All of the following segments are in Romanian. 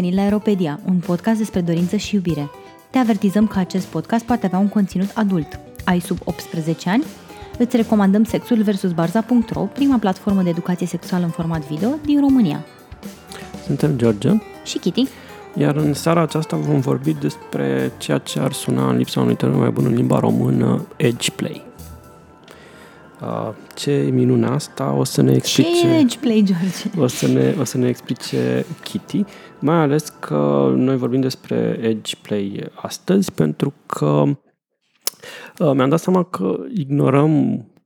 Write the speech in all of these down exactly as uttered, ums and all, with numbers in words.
venit la Aeropedia, un podcast despre dorință și iubire. Te avertizăm că acest podcast poate avea un conținut adult. Ai sub optsprezece ani? Îți recomandăm Sexul versus Barza punct ro, prima platformă de educație sexuală în format video din România. Suntem George și Kitty. Iar în seara aceasta vom vorbi despre ceea ce ar suna în lipsa unui termen mai bun în limba română, edge play. Ce minune asta o să ne explice. Ce edge play, George? O să ne o să ne explice Kitty, mai ales că noi vorbim despre edge play astăzi pentru că mi-am dat seama că ignorăm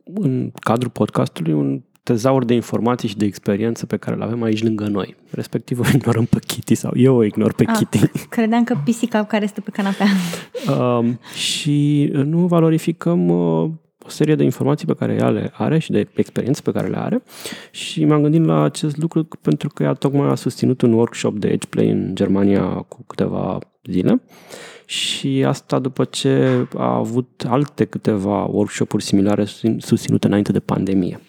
în cadrul podcastului un tezaur de informații și de experiență pe care le avem aici lângă noi. Respectiv o ignorăm pe Kitty sau eu o ignor pe A, Kitty. Credeam că pisica care stă pe canapea. Um, și nu valorificăm uh, o serie de informații pe care ea le are și de experiențe pe care le are și m-am gândit la acest lucru pentru că ea tocmai a susținut un workshop de edge play în Germania cu câteva zile și asta după ce a avut alte câteva workshop-uri similare susținute înainte de pandemie.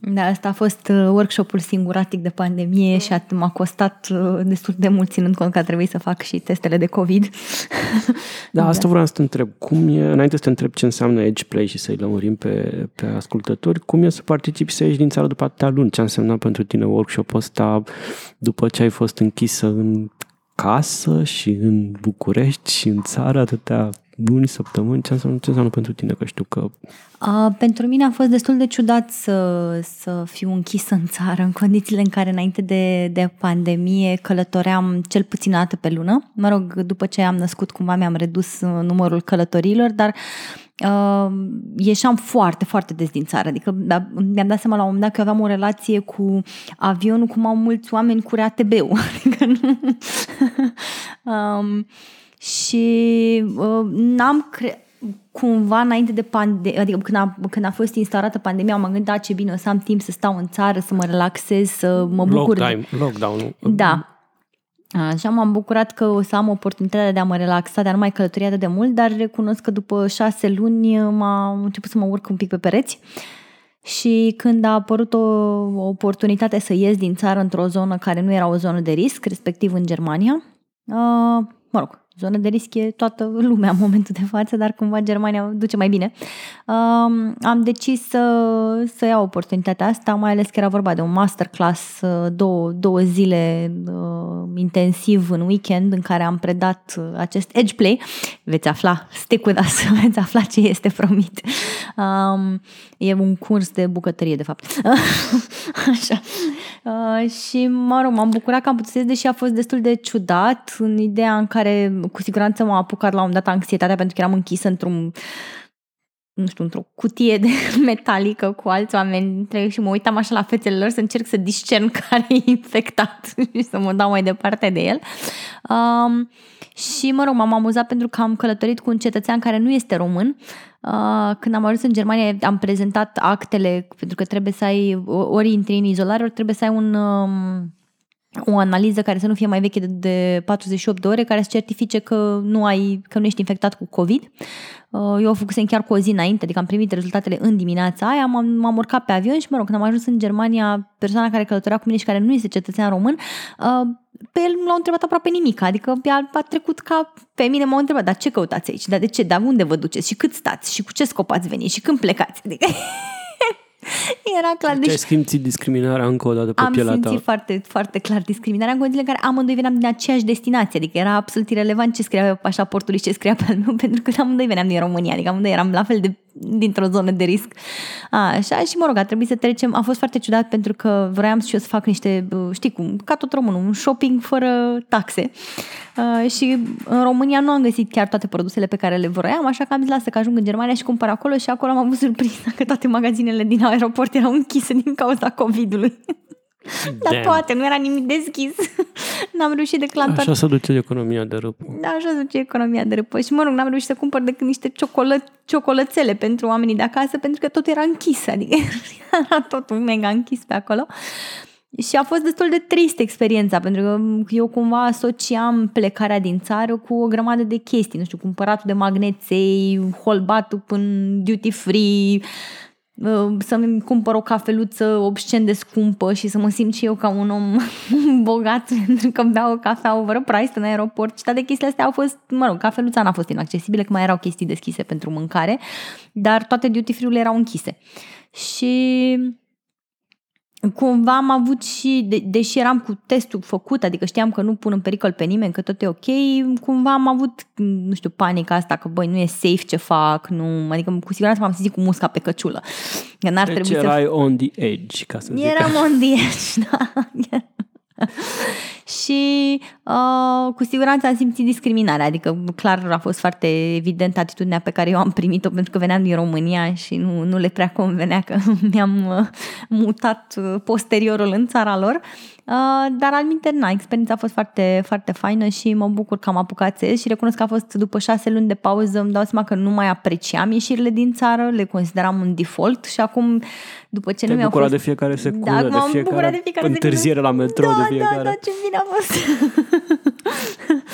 Da, asta a fost workshop-ul singuratic de pandemie și a, m-a costat destul de mult ținând cont că a trebuit să fac și testele de COVID. Da, asta vreau să te întreb. Cum e, înainte să te întreb ce înseamnă edge play și să-i lămurim pe, pe ascultători, cum e să participi să ieși din țară după atâtea luni? Ce a însemnat pentru tine workshop-ul ăsta după ce ai fost închisă în casă și în București și în țară atâtea luni, săptămâni, ce înseamnă, ce înseamnă pentru tine? Că știu că... A, pentru mine a fost destul de ciudat să, să fiu închisă în țară, în condițiile în care înainte de, de pandemie călătoream cel puțin o dată pe lună. Mă rog, după ce am născut cumva mi-am redus numărul călătorilor, dar Uh, ieșeam foarte, foarte des din țară. Adică da, mi-am dat seama la un moment dat că aveam o relație cu avionul cum au mulți oameni cu R A T B-ul. Adică nu... um, și uh, n-am cre... cumva înainte de pandemie, adică când a, când a fost instaurată pandemia, m-am gândit, da, ce bine, o să am timp să stau în țară, să mă relaxez, să mă bucur. Lockdown, lockdown. Da. Așa, m-am bucurat că o să am oportunitatea de a mă relaxa, de a nu mai călători atât de mult, dar recunosc că după șase luni am început să mă urc un pic pe pereți și când a apărut o, o oportunitate să ies din țară într-o zonă care nu era o zonă de risc, respectiv în Germania, uh, mă rog, zonă de risc e toată lumea în momentul de față, dar cumva Germania duce mai bine. Um, am decis să, să iau oportunitatea asta, mai ales că era vorba de un masterclass, două, două zile uh, intensiv în weekend în care am predat acest edge play. Veți afla, stick with us, veți afla ce este, promit. Um, e un curs de bucătărie, de fapt. Așa. Uh, și mă rog, m-am bucurat că am putut să ies, deși a fost destul de ciudat în ideea în care cu siguranță m-a apucat la un dat anxietatea pentru că eram închisă într-un nu știu, într-o cutie de metalică cu alți oameni și mă uitam așa la fețele lor să încerc să discern care e infectat și să mă dau mai departe de el. Um, și mă rog, m-am amuzat pentru că am călătorit cu un cetățean care nu este român. Uh, când am ajuns în Germania am prezentat actele pentru că trebuie să ai, ori intri în izolare, ori trebuie să ai un... Um, o analiză care să nu fie mai veche de patruzeci și opt de ore, care să certifice că nu ai, că nu ești infectat cu COVID. Eu o făcusem chiar cu o zi înainte, adică am primit rezultatele în dimineața aia, m-am, m-am urcat pe avion și, mă rog, când am ajuns în Germania, persoana care călătorea cu mine și care nu este cetățean român, pe el nu l-au întrebat aproape nimic, adică a trecut ca pe mine, m-au întrebat, dar ce căutați aici, dar de ce, dar unde vă duceți și cât stați și cu ce scop ați venit și când plecați, adică... Era clar. Deci, deci ai simțit discriminarea încă o dată pe pielea ta. Am simțit foarte, foarte clar discriminarea în condițiile în care amândoi veneam din aceeași destinație, adică era absolut irelevant ce scria pe pașaportul și ce scria pe al meu, pentru că amândoi veneam din România, adică amândoi eram la fel de dintr-o zonă de risc. Așa, și mă rog, a trebuit să trecem, a fost foarte ciudat pentru că vroiam și eu să fac niște, știi cum, ca tot românul, un shopping fără taxe. Uh, și în România nu am găsit chiar toate produsele pe care le vroiam, așa că am zis, lasă că ajung în Germania și cumpăr acolo și acolo am avut surpriza că toate magazinele din aeroport erau închise din cauza COVID-ului. Dar Damn. Toate, nu era nimic deschis. N-am reușit decât la toate. Așa se duce economia de râpă. Da, așa se duce economia de râpă. Și mă rog, n-am reușit să cumpăr decât niște ciocolă, ciocolățele pentru oamenii de acasă, pentru că tot era închis, adică era totul mega închis pe acolo. Și a fost destul de tristă experiența, pentru că eu cumva asociam plecarea din țară cu o grămadă de chestii, nu știu, cumpăratul de magneței, holbatul până duty free... să-mi cumpăr o cafeluță obscen de scumpă și să mă simt și eu ca un om bogat pentru că beau o cafea overpriced în aeroport. Și toate chestiile astea au fost, mă rog, cafeluța n-a fost inaccesibilă, că mai erau chestii deschise pentru mâncare, dar toate duty free-urile erau închise. Și cumva am avut și, de, deși eram cu testul făcut, adică știam că nu pun în pericol pe nimeni, că tot e ok, cumva am avut, nu știu, panica asta că, băi, nu e safe ce fac, nu, adică cu siguranță m-am simțit cu musca pe căciulă. Că n-ar deci trebui să... erai on the edge, ca să zic. Eram on the edge, da. Și uh, cu siguranță am simțit discriminarea, adică clar a fost foarte evidentă atitudinea pe care eu am primit-o pentru că veneam din România și nu, nu le prea convenea că mi-am uh, mutat posteriorul în țara lor, uh, dar altminteri, na, experiența a fost foarte, foarte faină și mă bucur că am apucat să ies și recunosc că a fost după șase luni de pauză, îmi dau seama că nu mai apreciam ieșirile din țară, le consideram un default și acum după ce nu mi-au fost... de fiecare secundă, da, de, fiecare de fiecare întârziere secundă. La metro, da, de fiecare... Da, da, ce bine a fost!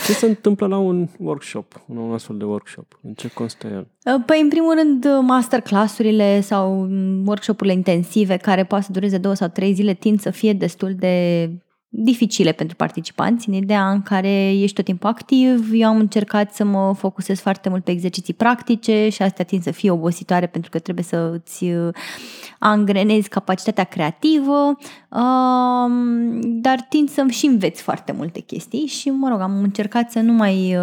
Ce se întâmplă la un workshop, la un astfel de workshop? În ce constă el? Păi, în primul rând, masterclass-urile sau workshop-urile intensive, care poate să dureze două sau trei zile, tind să fie destul de dificile pentru participanți, în ideea în care ești tot timpul activ. Eu am încercat să mă focusez foarte mult pe exerciții practice și astea tind să fie obositoare pentru că trebuie să îți angrenezi capacitatea creativă, dar tind să-mi și înveți foarte multe chestii și, mă rog, am încercat să nu mai...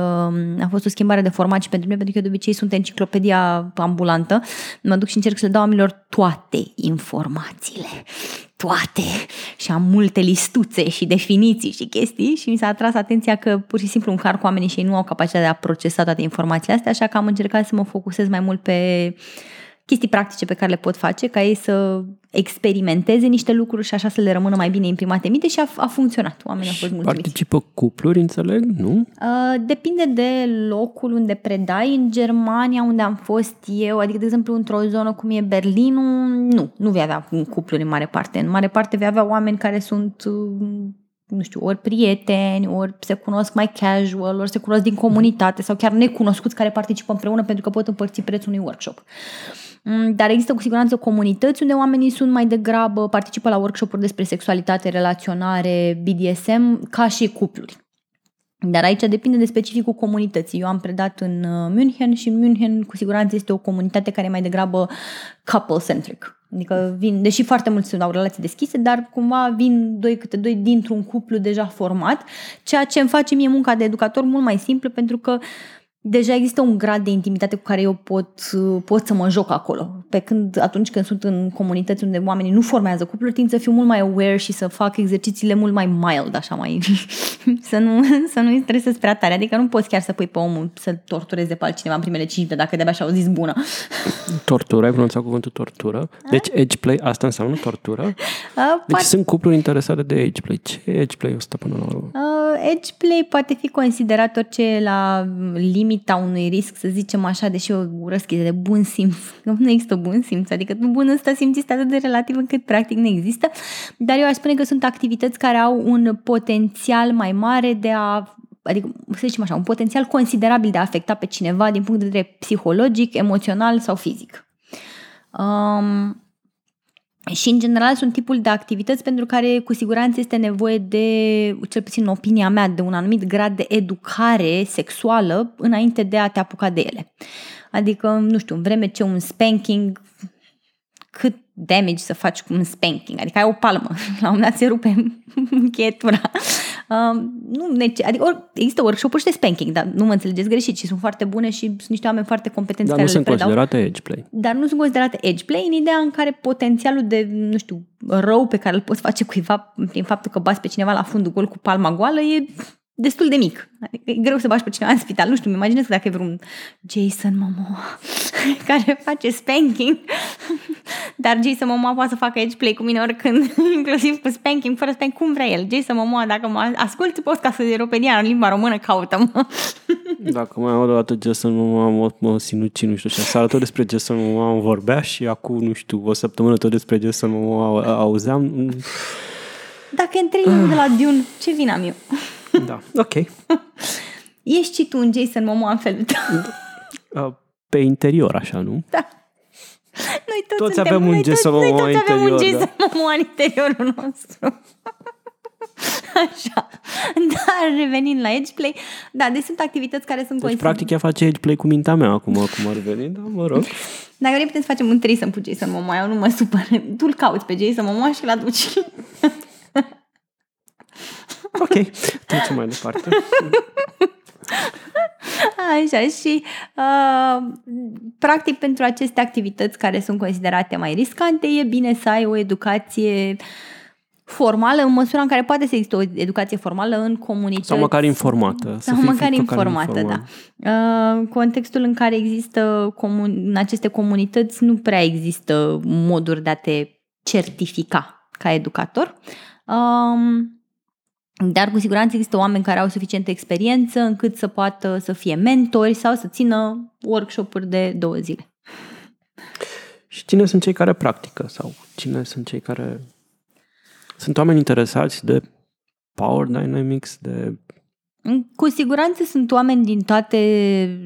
A fost o schimbare de format și pentru mine, pentru că eu de obicei sunt enciclopedia ambulantă, mă duc și încerc să le dau oamenilor toate informațiile. Toate. Și am multe listuțe și definiții și chestii și mi s-a atras atenția că pur și simplu încarc oamenii și ei nu au capacitatea de a procesa toate informațiile astea, așa că am încercat să mă focusez mai mult pe chestii practice pe care le pot face, ca ei să experimenteze niște lucruri și așa să le rămână mai bine imprimate minte și a, a funcționat. Oamenii au fost mulțumiți. Participă cupluri, înțeleg, nu? Depinde de locul unde predai. În Germania, unde am fost eu, adică, de exemplu, într-o zonă cum e Berlinul, nu, nu vei avea cupluri în mare parte. În mare parte vei avea oameni care sunt... nu știu, ori prieteni, ori se cunosc mai casual, ori se cunosc din comunitate sau chiar necunoscuți care participă împreună pentru că pot împărți prețul unui workshop. Dar există cu siguranță comunități unde oamenii sunt mai degrabă, participă la workshop-uri despre sexualitate, relaționare, B D S M, ca și cupluri. Dar aici depinde de specificul comunității. Eu am predat în München și în München cu siguranță este o comunitate care e mai degrabă couple-centric. Adică vin, deși foarte mulți sunt au relații deschise, dar cumva vin doi câte doi dintr-un cuplu deja format, ceea ce îmi face mie munca de educator mult mai simplă pentru că deja există un grad de intimitate cu care eu pot, pot să mă joc acolo. Pe când atunci când sunt în comunități unde oamenii nu formează cupluri, tind să fiu mult mai aware și să fac exercițiile mult mai mild, așa mai... să nu, să nu-i stresez prea tare. Adică nu poți chiar să pui pe omul să tortureze pe altcineva în primele cinci minute, dacă de-abia și-au zis bună. Tortură, ai pronunțat cuvântul tortură. Deci edge play, asta înseamnă tortură. Deci uh, sunt cupluri interesate de edge play. Ce e edge play ăsta până la urmă? Uh, edge play poate fi considerat orice la limit unui risc, să zicem așa, deși eu urăsc de bun simț. Nu există bun simț, adică bun ăsta simț este atât de relativ încât practic nu există, dar eu aș spune că sunt activități care au un potențial mai mare de a, adică să zicem așa, un potențial considerabil de a afecta pe cineva din punct de vedere psihologic, emoțional sau fizic. Um, și în general sunt tipul de activități pentru care cu siguranță este nevoie de, cel puțin în opinia mea, de un anumit grad de educare sexuală înainte de a te apuca de ele. Adică, nu știu, în vreme ce un spanking, cât damage să faci cu un spanking? Adică ai o palmă, la un moment dat se rupe încheietura. Uh, nu nece- adică or- există workshop-uri de spanking, dar nu mă înțelegeți greșit și sunt foarte bune și sunt niște oameni foarte competenți care le predau. Dar nu sunt considerate edge play. Dar nu sunt considerate edge play în ideea în care potențialul de, nu știu, rău pe care îl poți face cuiva prin faptul că bați pe cineva la fundul gol cu palma goală e destul de mic. Adică e greu să bași pe cineva în spital. Nu știu, mi imaginez că dacă e vreun Jason Momoa care face spanking, dar Jason Momoa poate să facă edge play cu mine oricând, inclusiv cu spanking, fără spanking, cum vrea el. Jason Momoa, dacă mă asculti podcastul de Aeropedia în limba română, caută-mă. Dacă mai aud o dată Jason Momoa, mă, mă sinuci, nu știu ce. Seara tot despre Jason Momoa vorbea și acum, nu știu, o săptămână tot despre Jason Momoa auzeam. Dacă întâlnim de la Dune, ce vin am eu? Da, ok. Ești și tu un Jason Momoa în felul tău. Pe interior, așa, nu? Da. Noi toți, toți suntem, avem un Jason Momoa interior. Noi toți avem un Jason Momoa în interiorul nostru. Așa. Dar revenind la edgeplay, da, deci sunt activități care sunt... Deci consider... practic ea face edgeplay cu mintea mea acum, cum ar veni, dar mă rog. Dacă vrei putem să facem un threesome cu Jason Momoa, eu nu mă supăr. Tu îl cauți pe Jason Momoa și îl aduci. Ok, trecem mai departe. Așa, și uh, practic pentru aceste activități care sunt considerate mai riscante e bine să ai o educație formală, în măsura în care poate să existe o educație formală în comunități. Sau măcar informată. Sau măcar informată, informat. Da. Uh, contextul în care există comun- în aceste comunități nu prea există moduri de a te certifica ca educator. Uh, Dar cu siguranță există oameni care au suficientă experiență încât să poată să fie mentori sau să țină workshop-uri de două zile. Și cine sunt cei care practică sau cine sunt cei care... Sunt oameni interesați de power dynamics, de... Cu siguranță sunt oameni din toate,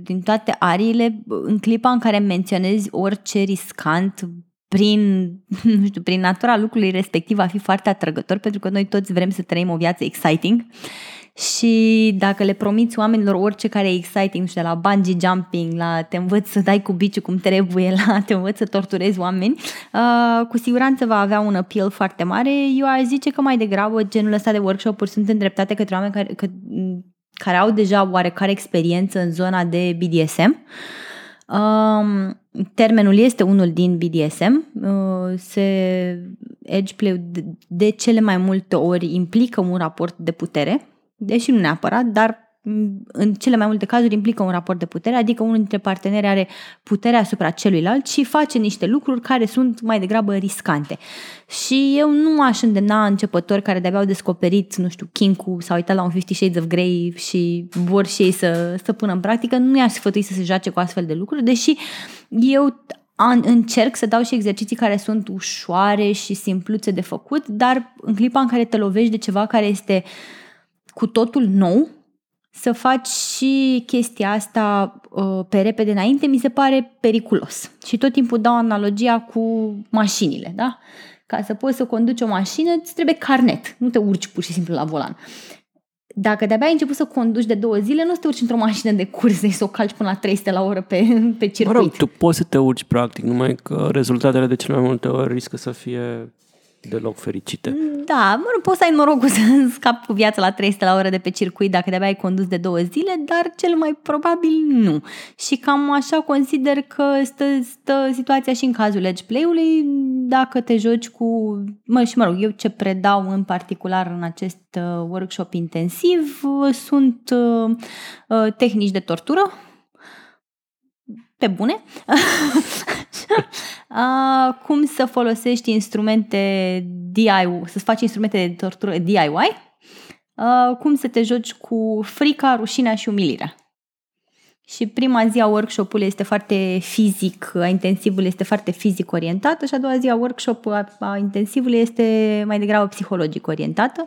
din toate ariile. În clipa în care menționezi orice riscant, prin, nu știu, prin natura lucrului respectiv va fi foarte atrăgător, pentru că noi toți vrem să trăim o viață exciting și dacă le promiți oamenilor orice care e exciting, nu știu, la bungee jumping, la te învăț să dai cu biciu cum trebuie, la te învăț să torturezi oameni, uh, cu siguranță va avea un appeal foarte mare. Eu aș zice că mai degrabă genul ăsta de workshop-uri sunt îndreptate către oameni care, că, care au deja oarecare experiență în zona de B D S M. Um, termenul este unul din B D S M, uh, se edgeplay de, de cele mai multe ori implică un raport de putere, deși nu neapărat, dar în cele mai multe cazuri implică un raport de putere, adică unul dintre parteneri are puterea asupra celuilalt și face niște lucruri care sunt mai degrabă riscante. Și eu nu aș îndemna începători care de-abia au descoperit, nu știu, kink-ul, s-au uitat la un Fifty Shades of Grey și vor și ei să, să pună în practică, nu i-aș sfătui să se joace cu astfel de lucruri, deși eu An, încerc să dau și exerciții care sunt ușoare și simpluțe de făcut, dar în clipa în care te lovești de ceva care este cu totul nou, să faci și chestia asta uh, pe repede înainte, mi se pare periculos. Și tot timpul dau analogia cu mașinile, da? Ca să poți să conduci o mașină, îți trebuie carnet, nu te urci pur și simplu la volan. Dacă de-abia ai început să conduci de două zile, nu o să te urci într-o mașină de curse și să o calci până la trei sute la oră pe, pe circuit. Mă rog, tu poți să te urci practic, numai că rezultatele de cele mai multe ori riscă să fie... deloc fericite. Da, mă rog, poți să ai norocul să scapi cu viața la trei sute la oră de pe circuit dacă de-abia ai condus de două zile, dar cel mai probabil nu. Și cam așa consider că stă, stă situația și în cazul edgeplay-ului, dacă te joci cu... Mă, și mă rog, eu ce predau în particular în acest workshop intensiv sunt uh, tehnici de tortură, pe bune, uh, cum să folosești instrumente D I Y, să-ți faci instrumente de tortură D I Y, uh, cum să te joci cu frica, rușinea și umilirea. Și prima zi a workshop-ului este foarte fizic, a intensivului este foarte fizic orientată și a doua zi a workshop-ului a intensivului este mai degrabă psihologic orientată.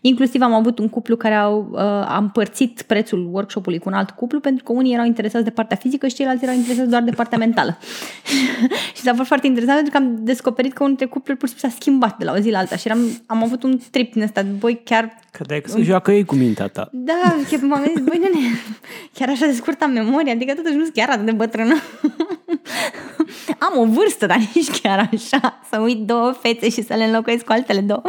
Inclusiv am avut un cuplu care au, a împărțit prețul workshop-ului cu un alt cuplu pentru că unii erau interesați de partea fizică și ceilalți erau interesați doar de partea mentală. Și s-a fost foarte interesant pentru că am descoperit că unul dintre cupluri pur și simplu s-a schimbat de la o zi la alta și eram, am avut un trip din ăsta. Băi, chiar... Credeai că se joacă ei cu mintea ta. Da, chiar m-am gândit, băi, nene, chiar așa de scurtă memoria, adică totuși nu-s chiar atât de bătrână. Am o vârstă, dar nici chiar așa, să uit două fețe și să le înlocuiesc cu altele două.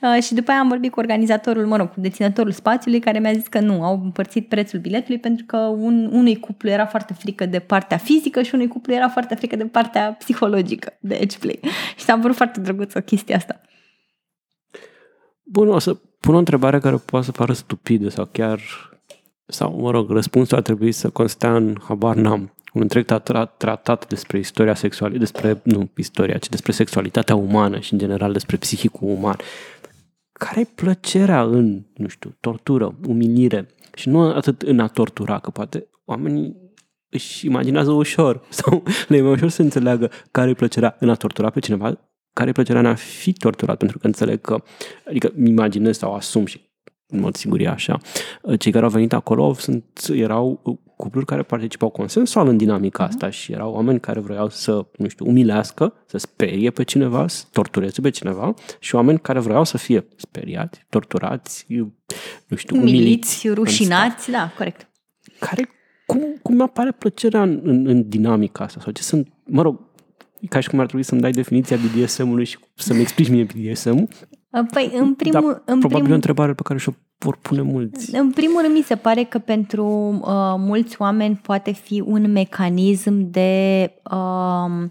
Uh, și după aia am vorbit cu organizatorul, mă rog, cu deținătorul spațiului, care mi-a zis că nu, au împărțit prețul biletului pentru că un, unui cuplu era foarte frică de partea fizică și unui cuplu era foarte frică de partea psihologică de edgeplay. Și s-a părut foarte drăguță chestia asta. Bun, o să pun o întrebare care poate să pară stupidă sau chiar... sau, mă rog, răspunsul ar trebui să constea în, habar n-am, un întreg tratat despre istoria sexuală, despre, nu istoria, ci despre sexualitatea umană și, în general, despre psihicul uman. Care-i plăcerea în, nu știu, tortură, umilire și nu atât în a tortura, că poate oamenii își imaginează ușor sau le e mai ușor să înțeleagă care-i plăcerea în a tortura pe cineva, care-i plăcerea în a fi torturat, pentru că înțeleg că, adică, îmi imaginez sau asum și în mod sigur e așa. Cei care au venit acolo sunt, erau cupluri care participau consensual în dinamica asta și erau oameni care vreau să, nu știu, umilească, să sperie pe cineva, să tortureze pe cineva și oameni care vreau să fie speriați, torturați, nu știu, umiliți, umiliți rușinați, da, corect. Care, cum, cum apare plăcerea în, în, în dinamica asta? Sau ce sunt, mă rog, ca și cum ar trebui să-mi dai definiția B D S M-ului și să-mi explici mie B D S M-ul. Păi, în primul, da, în probabil primul, o întrebare pe care și-o vor pune mulți. În primul rând, mi se pare că pentru uh, mulți oameni poate fi un mecanism de uh,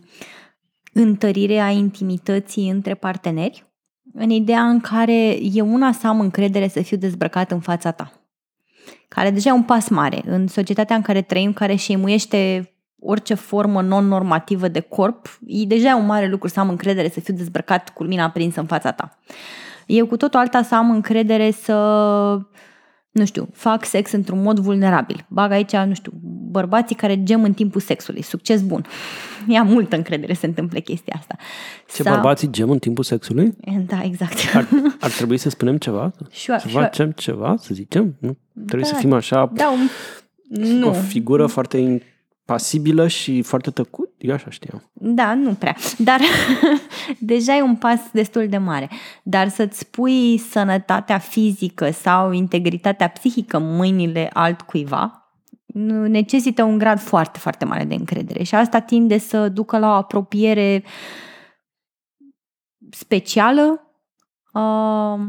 întărire a intimității între parteneri, în ideea în care e una să am încredere să fiu dezbrăcat în fața ta, care deja e un pas mare. În societatea în care trăim, care șeimuiește orice formă non-normativă de corp, e deja un mare lucru să am încredere să fiu dezbrăcat cu lumina aprinsă în fața ta. Eu cu totul alta să am încredere să, nu știu, fac sex într-un mod vulnerabil. Bag aici, nu știu, bărbații care gem în timpul sexului. Succes bun. Ia multă încredere să întâmple chestia asta. Ce Sau... bărbații gem în timpul sexului? Da, exact. Ar, ar trebui să spunem ceva? Sure, să sure. facem ceva? Să zicem? Nu? Trebuie da, să fim așa da, um... nu. o figură nu. foarte... pasibilă și foarte tăcut? Eu așa știam. Da, nu prea. Dar deja e un pas destul de mare. Dar să-ți spui sănătatea fizică sau integritatea psihică în mâinile altcuiva necesită un grad foarte, foarte mare de încredere. Și asta tinde să ducă la o apropiere specială uh,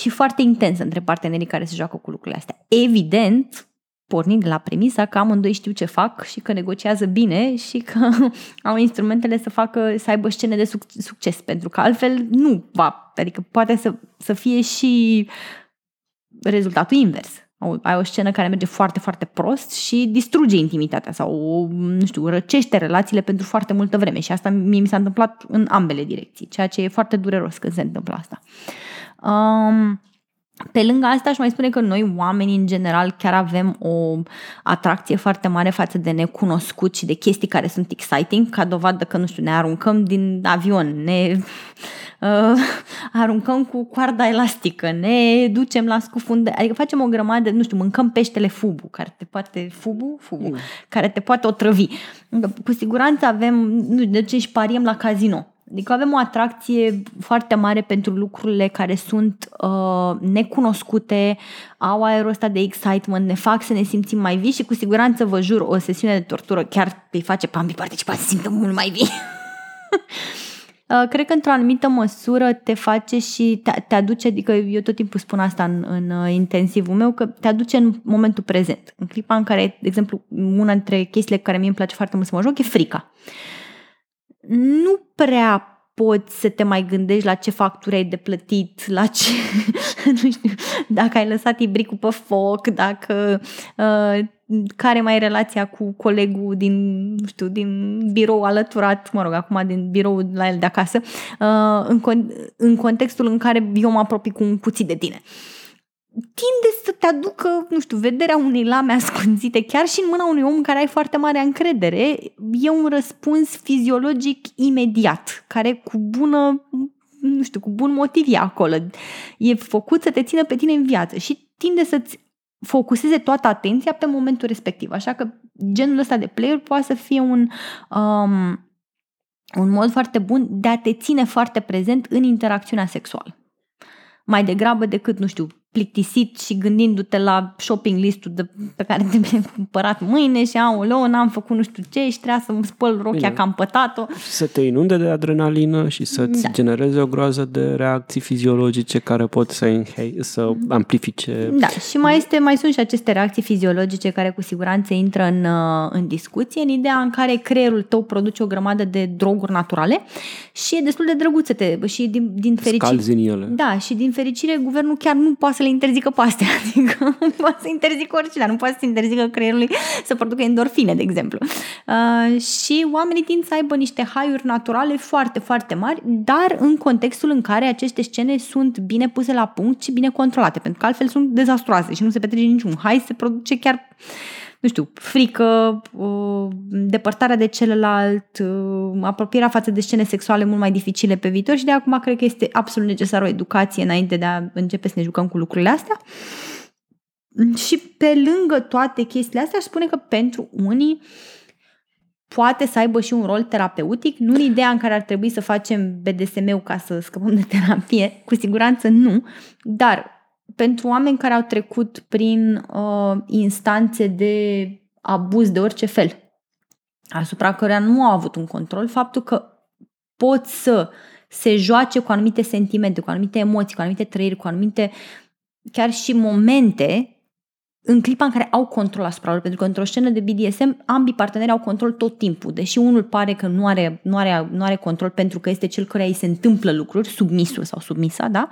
și foarte intensă între partenerii care se joacă cu lucrurile astea. Evident, pornind de la premisa că amândoi știu ce fac și că negociază bine și că au instrumentele să facă, să aibă scene de suc- succes, pentru că altfel nu va, adică poate să, să fie și rezultatul invers. Ai o scenă care merge foarte, foarte prost și distruge intimitatea sau, nu știu, răcește relațiile pentru foarte multă vreme și asta mie mi s-a întâmplat în ambele direcții, ceea ce e foarte dureros când se întâmplă asta. Um, Pe lângă asta aș mai spune că noi oamenii în general chiar avem o atracție foarte mare față de necunoscut și de chestii care sunt exciting, ca dovadă că, nu știu, ne aruncăm din avion, ne uh, aruncăm cu coarda elastică, ne ducem la scufundări, adică facem o grămadă, nu știu, mâncăm peștele fubu, care te poate fubu, fubu, mm. care te poate otrăvi. Cu siguranță avem, nu știu, deci își pariem la casino. Adică avem o atracție foarte mare pentru lucrurile care sunt uh, necunoscute, au aerul ăsta de excitement, ne fac să ne simțim mai vii și cu siguranță, vă jur, o sesiune de tortură chiar îi face pe ambii participați să simtă mult mai vii. uh, cred că într-o anumită măsură te face și te, te aduce, adică eu tot timpul spun asta în, în uh, intensivul meu, că te aduce în momentul prezent. În clipa în care, de exemplu, una dintre chestiile care mie îmi place foarte mult să mă joc e frica. Nu prea poți să te mai gândești la ce facturi ai de plătit, la ce, nu știu, dacă ai lăsat ibricul pe foc, dacă uh, care mai e relația cu colegul din, nu știu, din birou alăturat, mă rog, acum din birou la el de acasă, uh, în, con- în contextul în care eu mă apropii cu un cuțit de tine. Tinde să te aducă, nu știu, vederea unei lame ascunzite, chiar și în mâna unui om în care ai foarte mare încredere, e un răspuns fiziologic imediat, care cu bună, nu știu, cu bun motiv e acolo. E făcut să te țină pe tine în viață și tinde să-ți focuseze toată atenția pe momentul respectiv. Așa că genul ăsta de player poate să fie un... Um, un mod foarte bun de a te ține foarte prezent în interacțiunea sexuală. Mai degrabă decât, nu știu, plictisit și gândindu-te la shopping listul de, pe care te-ai cumpărat mâine și aoleu, n-am făcut nu știu ce și trebuia să-mi spăl rochia Bine. Că am pătat-o. Și să te inunde de adrenalină și să-ți da. genereze o groază de reacții fiziologice care pot să, inhe- să amplifice. Da, și mai, este, mai sunt și aceste reacții fiziologice care cu siguranță intră în, în discuție, în ideea în care creierul tău produce o grămadă de droguri naturale și e destul de drăguț să te... Și din, din fericire... Scalzi în ele. Da, și din fericire guvernul chiar nu poate să le interzică pe astea, adică nu poate să interzică orice, dar nu poate să interzică creierului să producă endorfine, de exemplu. Uh, și oamenii tind să aibă niște high-uri naturale foarte, foarte mari, dar în contextul în care aceste scene sunt bine puse la punct și bine controlate, pentru că altfel sunt dezastruoase și nu se petrece niciun high, se produce chiar nu știu, frică, depărtarea de celălalt, apropierea față de scene sexuale mult mai dificile pe viitor și de acum cred că este absolut necesară o educație înainte de a începe să ne jucăm cu lucrurile astea. Și pe lângă toate chestiile astea, aș spune că pentru unii poate să aibă și un rol terapeutic, nu în ideea în care ar trebui să facem B D S M-ul ca să scăpăm de terapie, cu siguranță nu, dar pentru oameni care au trecut prin uh, instanțe de abuz de orice fel, asupra căreia nu au avut un control, faptul că pot să se joace cu anumite sentimente, cu anumite emoții, cu anumite trăiri, cu anumite chiar și momente în clipa în care au control asupra lor, pentru că într-o scenă de B D S M ambii parteneri au control tot timpul, deși unul pare că nu are, nu are, nu are control pentru că este cel căreia îi se întâmplă lucruri, submisul sau submisa, da?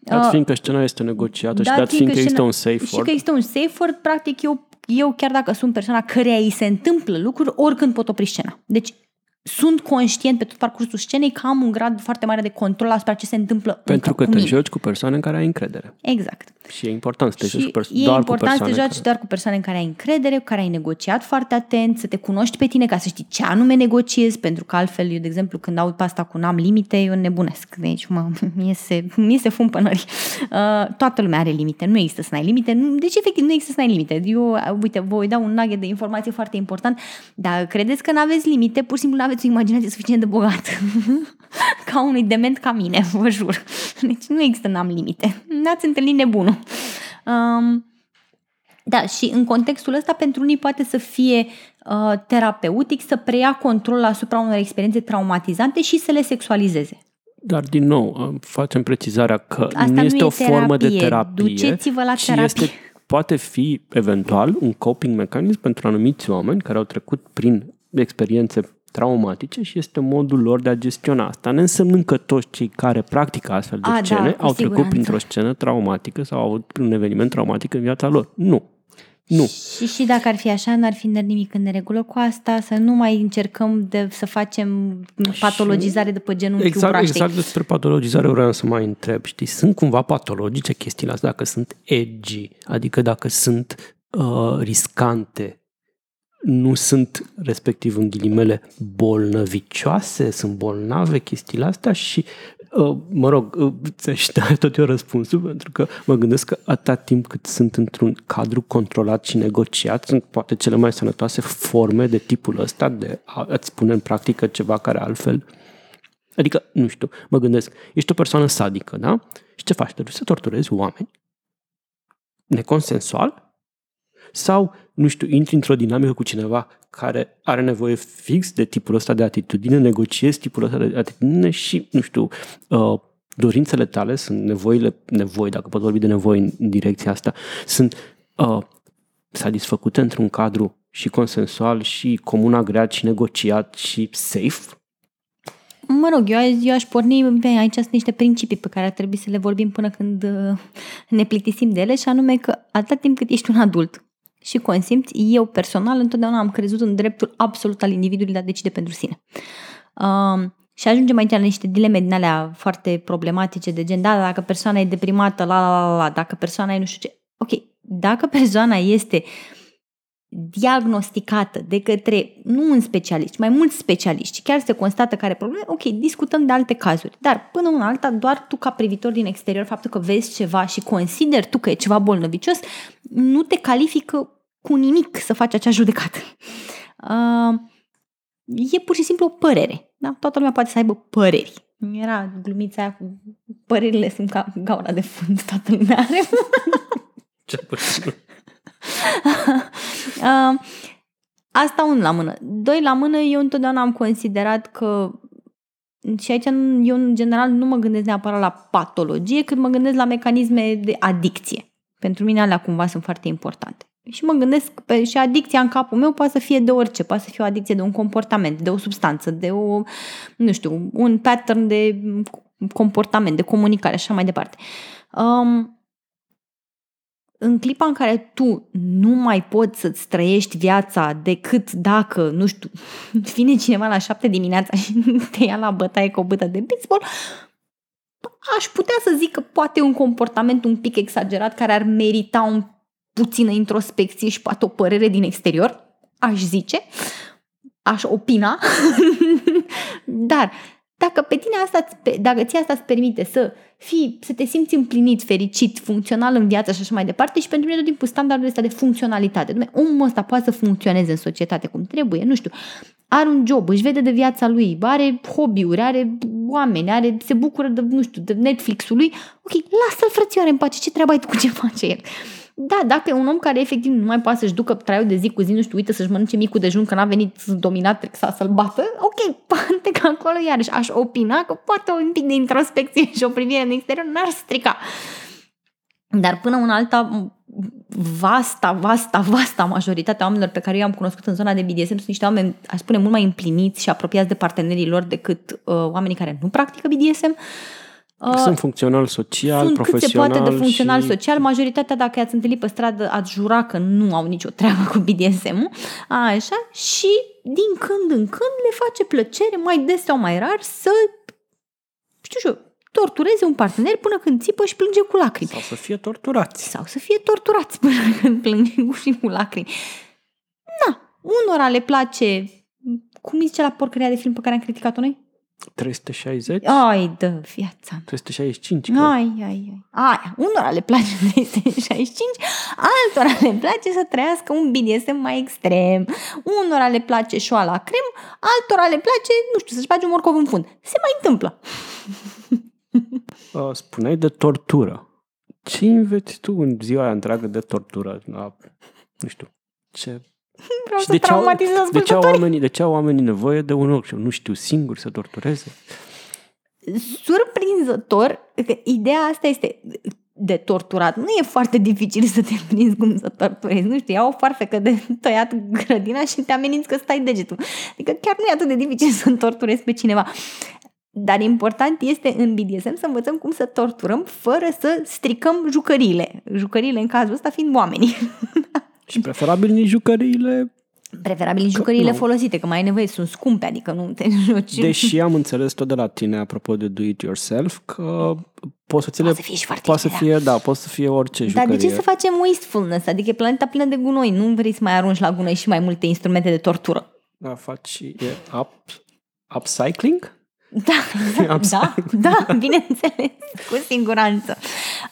Dat fiindcă scena este negociată și dat fiindcă există un safe word. Și că există un safe word, practic eu, eu chiar dacă sunt persoana căreia îi se întâmplă lucruri, oricând pot opri scena. Deci sunt conștient pe tot parcursul scenei că am un grad foarte mare de control asupra ce se întâmplă. Pentru că te joci cu persoane în care ai încredere. Exact. Și e important să te joci doar cu persoane. E important să te joci doar cu persoane în care ai încredere, cu care ai negociat foarte atent, să te cunoști pe tine ca să știi ce anume negociezi, pentru că altfel, eu, de exemplu, când aud pasta cu n-am limite, eu nebunesc. Deci mă, iese, iese fum pe nări. Uh, toată lumea are limite, nu există să n-ai limite. Deci, efectiv, nu există să n-ai limite. Eu, uite, vă voi da un nugget de informație foarte important, dar credeți că n-aveți limite, pur și simplu n-aveți o imaginație suficient de bogată ca unui dement ca mine, vă jur. Deci nu există n-am limite. N-ați întâlnit nebunul. Um, da, și în contextul ăsta pentru unii poate să fie uh, terapeutic să preia controlul asupra unor experiențe traumatizante și să le sexualizeze. Dar, din nou, facem precizarea că asta nu este o terapie, formă de terapie. Duceți-vă la terapie. Este, poate fi, eventual, un coping mecanism pentru anumiți oameni care au trecut prin experiențe traumatice și este modul lor de a gestiona asta, neînsemnând că toți cei care practică astfel de a, scene da, au trecut printr-o scenă traumatică sau au avut un eveniment traumatic în viața lor. Nu. Nu. Și, și dacă ar fi așa, n-ar fi nimic în neregulă cu asta, să nu mai încercăm de, să facem patologizare și după genul exact, braștei. Exact despre patologizare vreau să mai întreb. Știi, sunt cumva patologice chestiile astea dacă sunt edgy, adică dacă sunt uh, riscante, nu sunt, respectiv în ghilimele, bolnăvicioase, sunt bolnave chestiile astea și, mă rog, ți-aș da tot eu răspunsul, pentru că mă gândesc că atâta timp cât sunt într-un cadru controlat și negociat, sunt poate cele mai sănătoase forme de tipul ăsta de a-ți pune în practică ceva care altfel... Adică, nu știu, mă gândesc, ești o persoană sadică, da? Și ce faci? Trebuie să torturezi oameni neconsensual? Sau, nu știu, intri într-o dinamică cu cineva care are nevoie fix de tipul ăsta de atitudine, negociezi tipul ăsta de atitudine și, nu știu, uh, dorințele tale sunt nevoile, nevoi, dacă pot vorbi de nevoi în, în direcția asta, sunt uh, satisfăcute într-un cadru și consensual și comun agreat și negociat și safe? Mă rog, eu, eu aș porni, bine, aici sunt niște principii pe care ar trebui să le vorbim până când ne plictisim de ele și anume că atâta timp cât ești un adult și consimți, eu personal întotdeauna am crezut în dreptul absolut al individului de a decide pentru sine. Um, și ajungem aici la niște dileme din alea foarte problematice de gen, da, dacă persoana e deprimată, la, la, la, la, dacă persoana e nu știu ce. Ok, dacă persoana este diagnosticată de către, nu un specialist, mai mulți specialiști, chiar se constată că are probleme, ok, discutăm de alte cazuri, dar până una alta, doar tu ca privitor din exterior, faptul că vezi ceva și consideri tu că e ceva bolnăvicios, nu te califică cu nimic să faci acea judecată. Uh, e pur și simplu o părere, da? Toată lumea poate să aibă păreri. Era glumița aia cu părerile sunt ca gaura de fund, toată lumea are. Ce părere? Asta unul la mână. Doi la mână, eu întotdeauna am considerat că și aici eu în general nu mă gândesc neapărat la patologie, cât mă gândesc la mecanisme de adicție. Pentru mine alea cumva sunt foarte importante. Și mă gândesc pe, și adicția în capul meu poate să fie de orice, poate să fie o adicție de un comportament, de o substanță, de o, nu știu, un pattern de comportament, de comunicare și așa mai departe. Um, În clipa în care tu nu mai poți să-ți trăiești viața decât dacă, nu știu, vine cineva la șapte dimineața și te ia la bătaie cu o bâtă de baseball, aș putea să zic că poate un comportament un pic exagerat care ar merita un puțină introspecție și poate o părere din exterior, aș zice, aș opina, dar dacă pe tine asta, dacă ție asta îți permite să fii, să te simți împlinit, fericit, funcțional în viață și așa mai departe, și pentru mine tot timpul standardul ăsta de funcționalitate. Dom'le, omul ăsta poate să funcționeze în societate cum trebuie, nu știu, are un job, își vede de viața lui, are hobby-uri, are oameni, are, se bucură de, nu știu, de Netflix-ul lui, ok, lasă-l, frățioare, în pace, ce treabă ai cu ce face el? Da, dacă e un om care efectiv nu mai poate să-și ducă traiul de zi cu zi, nu știu, uite să-și mănânce micul dejun că n-a venit dominat, trebuie să-l bată, ok, poate că acolo iarăși aș opina că poate un pic de introspecție și o privire în exterior n-ar strica. Dar până în alta, vasta, vasta, vasta majoritatea oamenilor pe care eu am cunoscut în zona de B D S M sunt niște oameni, aș spune, mult mai împliniți și apropiați de partenerii lor decât uh, oamenii care nu practică B D S M. Sunt funcțional social, sunt profesional. Sunt cât se poate de funcțional și... social. Majoritatea, dacă i-ați întâlnit pe stradă, ați jura că nu au nicio treabă cu B D S M-ul. Așa. Și din când în când le face plăcere, mai des sau mai rar, să, știu eu, tortureze un partener până când țipă și plânge cu lacrimi. Sau să fie torturați. Sau să fie torturați până când plânge și cu lacrimi. Na, unora le place, cum zice la porcăria de film pe care am criticat-o noi? trei sute șaizeci? Ai, dă viața. trei sute șaizeci și cinci. Că... Ai, ai, ai. Aia, unora le place trei sute șaizeci și cinci, altora le place să trăiască un B D S M mai extrem. Unora le place șoala crem, altora le place, nu știu, să-și bage un morcov în fund. Se mai întâmplă. Spuneai de tortură. Ce înveți tu în ziua aia întreagă de tortură? Nu știu, ce... Vreau și să de traumatizez ce au, de, ce au oamenii, de ce au oamenii nevoie de un workshop? Nu știu, singuri să tortureze? Surprinzător, că ideea asta este de torturat. Nu e foarte dificil să te prinzi cum să torturezi. Nu știu, iau o farfecă de tăiat grădina și te ameninți că stai degetul. Adică chiar nu e atât de dificil să torturezi pe cineva. Dar important este în B D S M să învățăm cum să torturăm fără să stricăm jucăriile. Jucăriile în cazul ăsta fiind oamenii. Și preferabil nici jucăriile... Preferabil nici jucăriile folosite, că mai ai nevoie, sunt scumpe, adică nu te joci. Deși am înțeles tot de la tine, apropo de do-it-yourself, că poți să ți le... Poate să fie și foarte poate să fie, da, poate să fie orice jucărie. Dar de ce să facem wastefulness? Adică e planeta plină de gunoi, nu vrei să mai arunci la gunoi și mai multe instrumente de tortură. Da, faci... E up, upcycling? Da, da, da, da, bineînțeles, cu siguranță.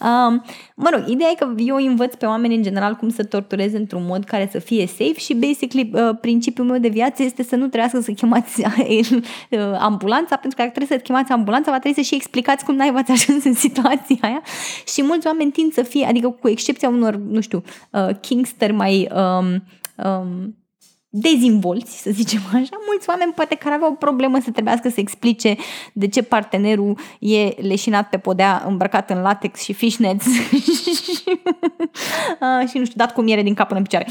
Um, mă rog, ideea e că eu învăț pe oameni în general cum să tortureze într-un mod care să fie safe și basically uh, principiul meu de viață este să nu trebuiască să chemați uh, ambulanța, pentru că dacă trebuie să chemați ambulanța, va trebui să și explicați cum n-ai v-ați ajuns în situația aia și mulți oameni tind să fie, adică cu excepția unor, nu știu, uh, kingster mai... Um, um, dezinvolți, să zicem așa, mulți oameni poate care aveau o problemă să trebuiască să explice de ce partenerul e leșinat pe podea, îmbrăcat în latex și fishnet și, uh, și nu știu, dat cu miere din cap până în picioare.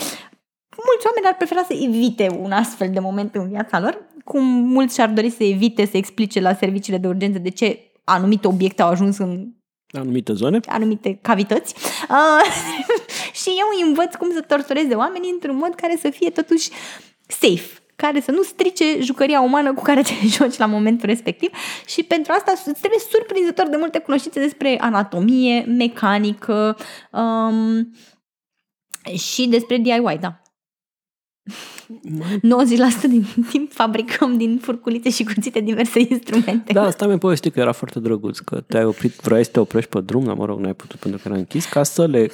Mulți oameni ar prefera să evite un astfel de moment în viața lor, cum mulți și-ar dori să evite să explice la serviciile de urgență de ce anumite obiecte au ajuns în anumite zone, anumite cavități uh, și eu învăț cum să tortureze oamenii într-un mod care să fie totuși safe, care să nu strice jucăria umană cu care te joci la momentul respectiv și pentru asta îți trebuie surprinzător de multe cunoștințe despre anatomie, mecanică um, și despre D I Y, da. nouăzeci la sută din timp fabricăm din furculițe și cuțite diverse instrumente. Da, asta mi-a povestit că era foarte drăguț, că te-ai oprit, vrei să te oprești pe drum, dar mă rog, n-ai putut pentru că n-ai închis, ca să le...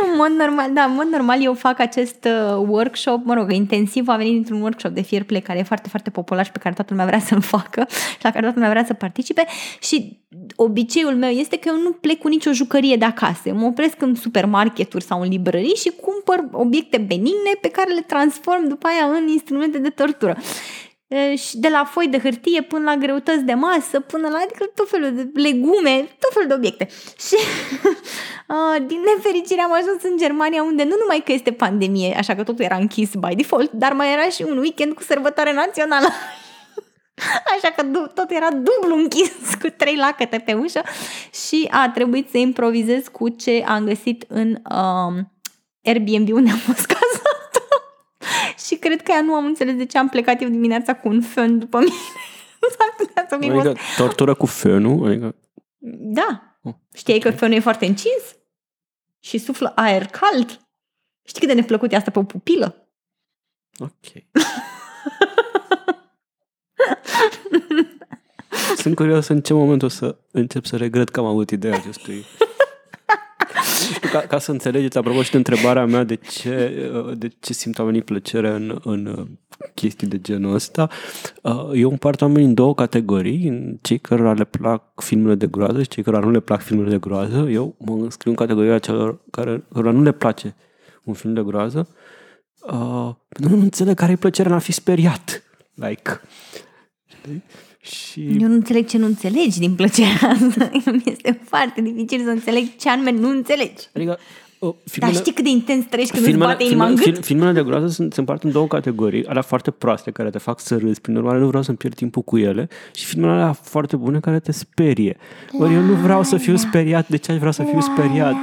În mod normal, da, în mod normal eu fac acest workshop, mă rog, intensiv, a venit dintr-un workshop de fair play care e foarte, foarte popular și pe care toată lumea vrea să-l facă și la care toată lumea vrea să participe și obiceiul meu este că eu nu plec cu nicio jucărie de acasă, mă opresc în supermarketuri sau în librării și cumpăr obiecte benigne pe care le transform după aia în instrumente de tortură. Și de la foi de hârtie până la greutăți de masă, până la, adică, tot felul de legume, tot felul de obiecte. Și din nefericire am ajuns în Germania, unde nu numai că este pandemie, așa că totul era închis by default, dar mai era și un weekend cu sărbătoare națională. Așa că tot era dublu închis, cu trei lacăte pe ușă și a trebuit să improvizez cu ce am găsit în uh, Airbnb unde am fost cazată. Și cred că ea nu am înțeles de ce am plecat eu dimineața cu un fân după mine. Adică tortură cu fânul? Adică... Da. Oh. Știai că fânul e foarte încins? și suflă aer cald. Știi cât de neplăcut e asta pe o pupilă? Ok. Sunt curios în ce moment o să încep să regret că am avut ideea acestui... Știu, ca, ca să înțelegeți, apropo și de întrebarea mea de ce, de ce simt oamenii plăcere în, în chestii de genul ăsta, eu împart oamenii în două categorii, cei care le plac filmele de groază și cei care nu le plac filmele de groază. Eu mă înscriu în categoria celor care nu le place un film de groază, pentru că nu înțeleg care e plăcerea în a fi speriat. Like... Și... Eu nu înțeleg ce nu înțelegi din plăcerea asta. Este foarte dificil să înțeleg ce anume nu înțelegi. Adică, uh, filmele... Dar știi cât de intens treci când filmele, îți bate inima în gât? Film, filmele de groază sunt, se împart în două categorii. Alea foarte proaste care te fac să râzi, prin urmare nu vreau să-mi pierd timpul cu ele, și filmele alea foarte bune care te sperie. Ori eu nu vreau să fiu speriat. De ce aș vrea să fiu speriat?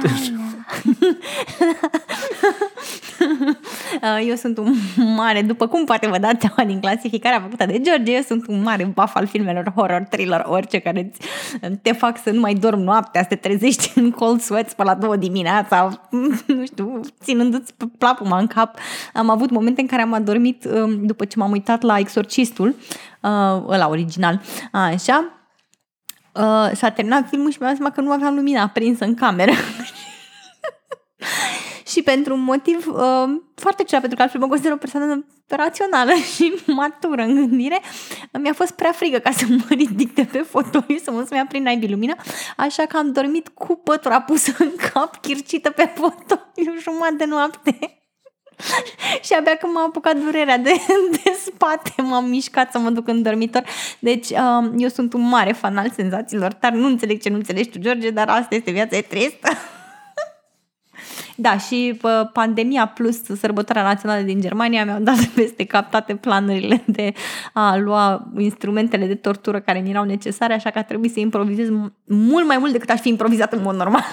Eu sunt un mare, după cum poate vă dați seama din clasificarea făcută de George, eu sunt un mare buff al filmelor horror, thriller, orice care te fac să nu mai dormi noaptea, să te trezești în cold sweats pe la două dimineața, nu știu, ținându-ți plapuma în cap. Am avut momente în care am adormit după ce m-am uitat la Exorcistul, ăla original, așa, s-a terminat filmul și mi-am zis că nu aveam lumina aprinsă în cameră. Și pentru un motiv uh, foarte ciudat, pentru că altfel mă consider o persoană rațională și matură în gândire, mi-a fost prea frigă ca să mă ridic de pe fotoliu, să mă sumea prin naibii lumina, așa că am dormit cu pătura pusă în cap, chircită pe fotoliu, jumătate de noapte. Și abia când m-a apucat durerea de, de spate, m-am mișcat să mă duc în dormitor. Deci uh, eu sunt un mare fan al senzațiilor, dar nu înțeleg ce nu înțelegi tu, George, dar asta este viața, e tristă. Da, și pandemia plus sărbătoarea națională din Germania mi-au dat peste cap toate planurile de a lua instrumentele de tortură care mi erau necesare, așa că a trebuit să improvizez mult mai mult decât aș fi improvizat în mod normal.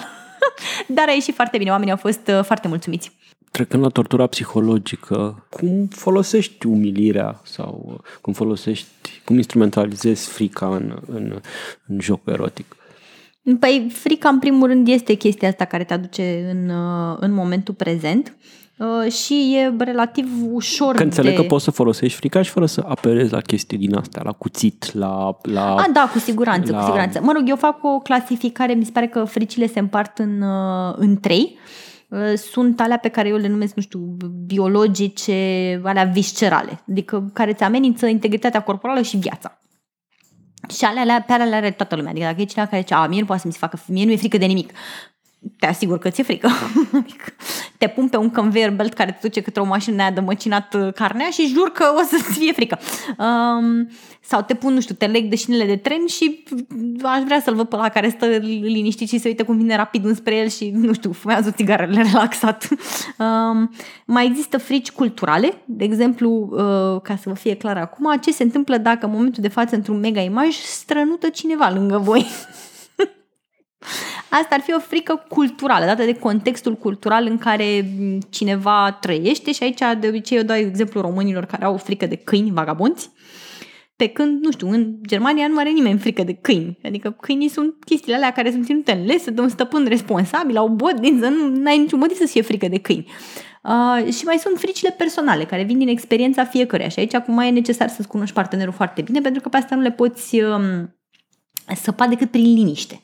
Dar a ieșit foarte bine, oamenii au fost foarte mulțumiți. Trecând la tortura psihologică, cum folosești umilirea sau cum folosești, cum instrumentalizezi frica în, în, în jocul erotic? Păi frica în primul rând este chestia asta care te aduce în, în momentul prezent și e relativ ușor. Că înțeleg de... că poți să folosești frica și fără să apelezi la chestii din astea, la cuțit, la... la A, da, cu siguranță, la... cu siguranță. Mă rog, eu fac o clasificare, mi se pare că fricile se împart în, în trei. Sunt alea pe care eu le numesc, nu știu, biologice, alea viscerale, adică care îți amenință integritatea corporală și viața. Și alea, alea, pe alea le are toată lumea. Adică dacă e cineva care zice, a, mie nu poate să mi se facă, mie nu e frică de nimic. Te asigur că ți-e frică. Te pun pe un conveyor belt care te duce către o mașină aia de măcinat carnea și jur că o să-ți fie frică. Um, sau te pun, nu știu, te leg de șinele de tren și aș vrea să-l văd pe ăla care stă liniștit și se uită cum vine rapid înspre el și, nu știu, fumează țigarele relaxat. Um, mai există frici culturale, de exemplu, uh, ca să vă fie clar acum, ce se întâmplă dacă în momentul de față într-un mega imaj strănută cineva lângă voi. Asta ar fi o frică culturală, dată de contextul cultural în care cineva trăiește și aici de obicei eu dau exemplu românilor care au o frică de câini vagabonți, pe când, nu știu, în Germania nu are nimeni frică de câini, adică câinii sunt chestiile alea care sunt ținute în lesă de un stăpân responsabil, au bodniță, nu ai niciun motiv să fie frică de câini. Uh, și mai sunt fricile personale care vin din experiența fiecăruia și aici acum e necesar să-ți cunoști partenerul foarte bine pentru că pe asta nu le poți um, săpa decât prin liniște.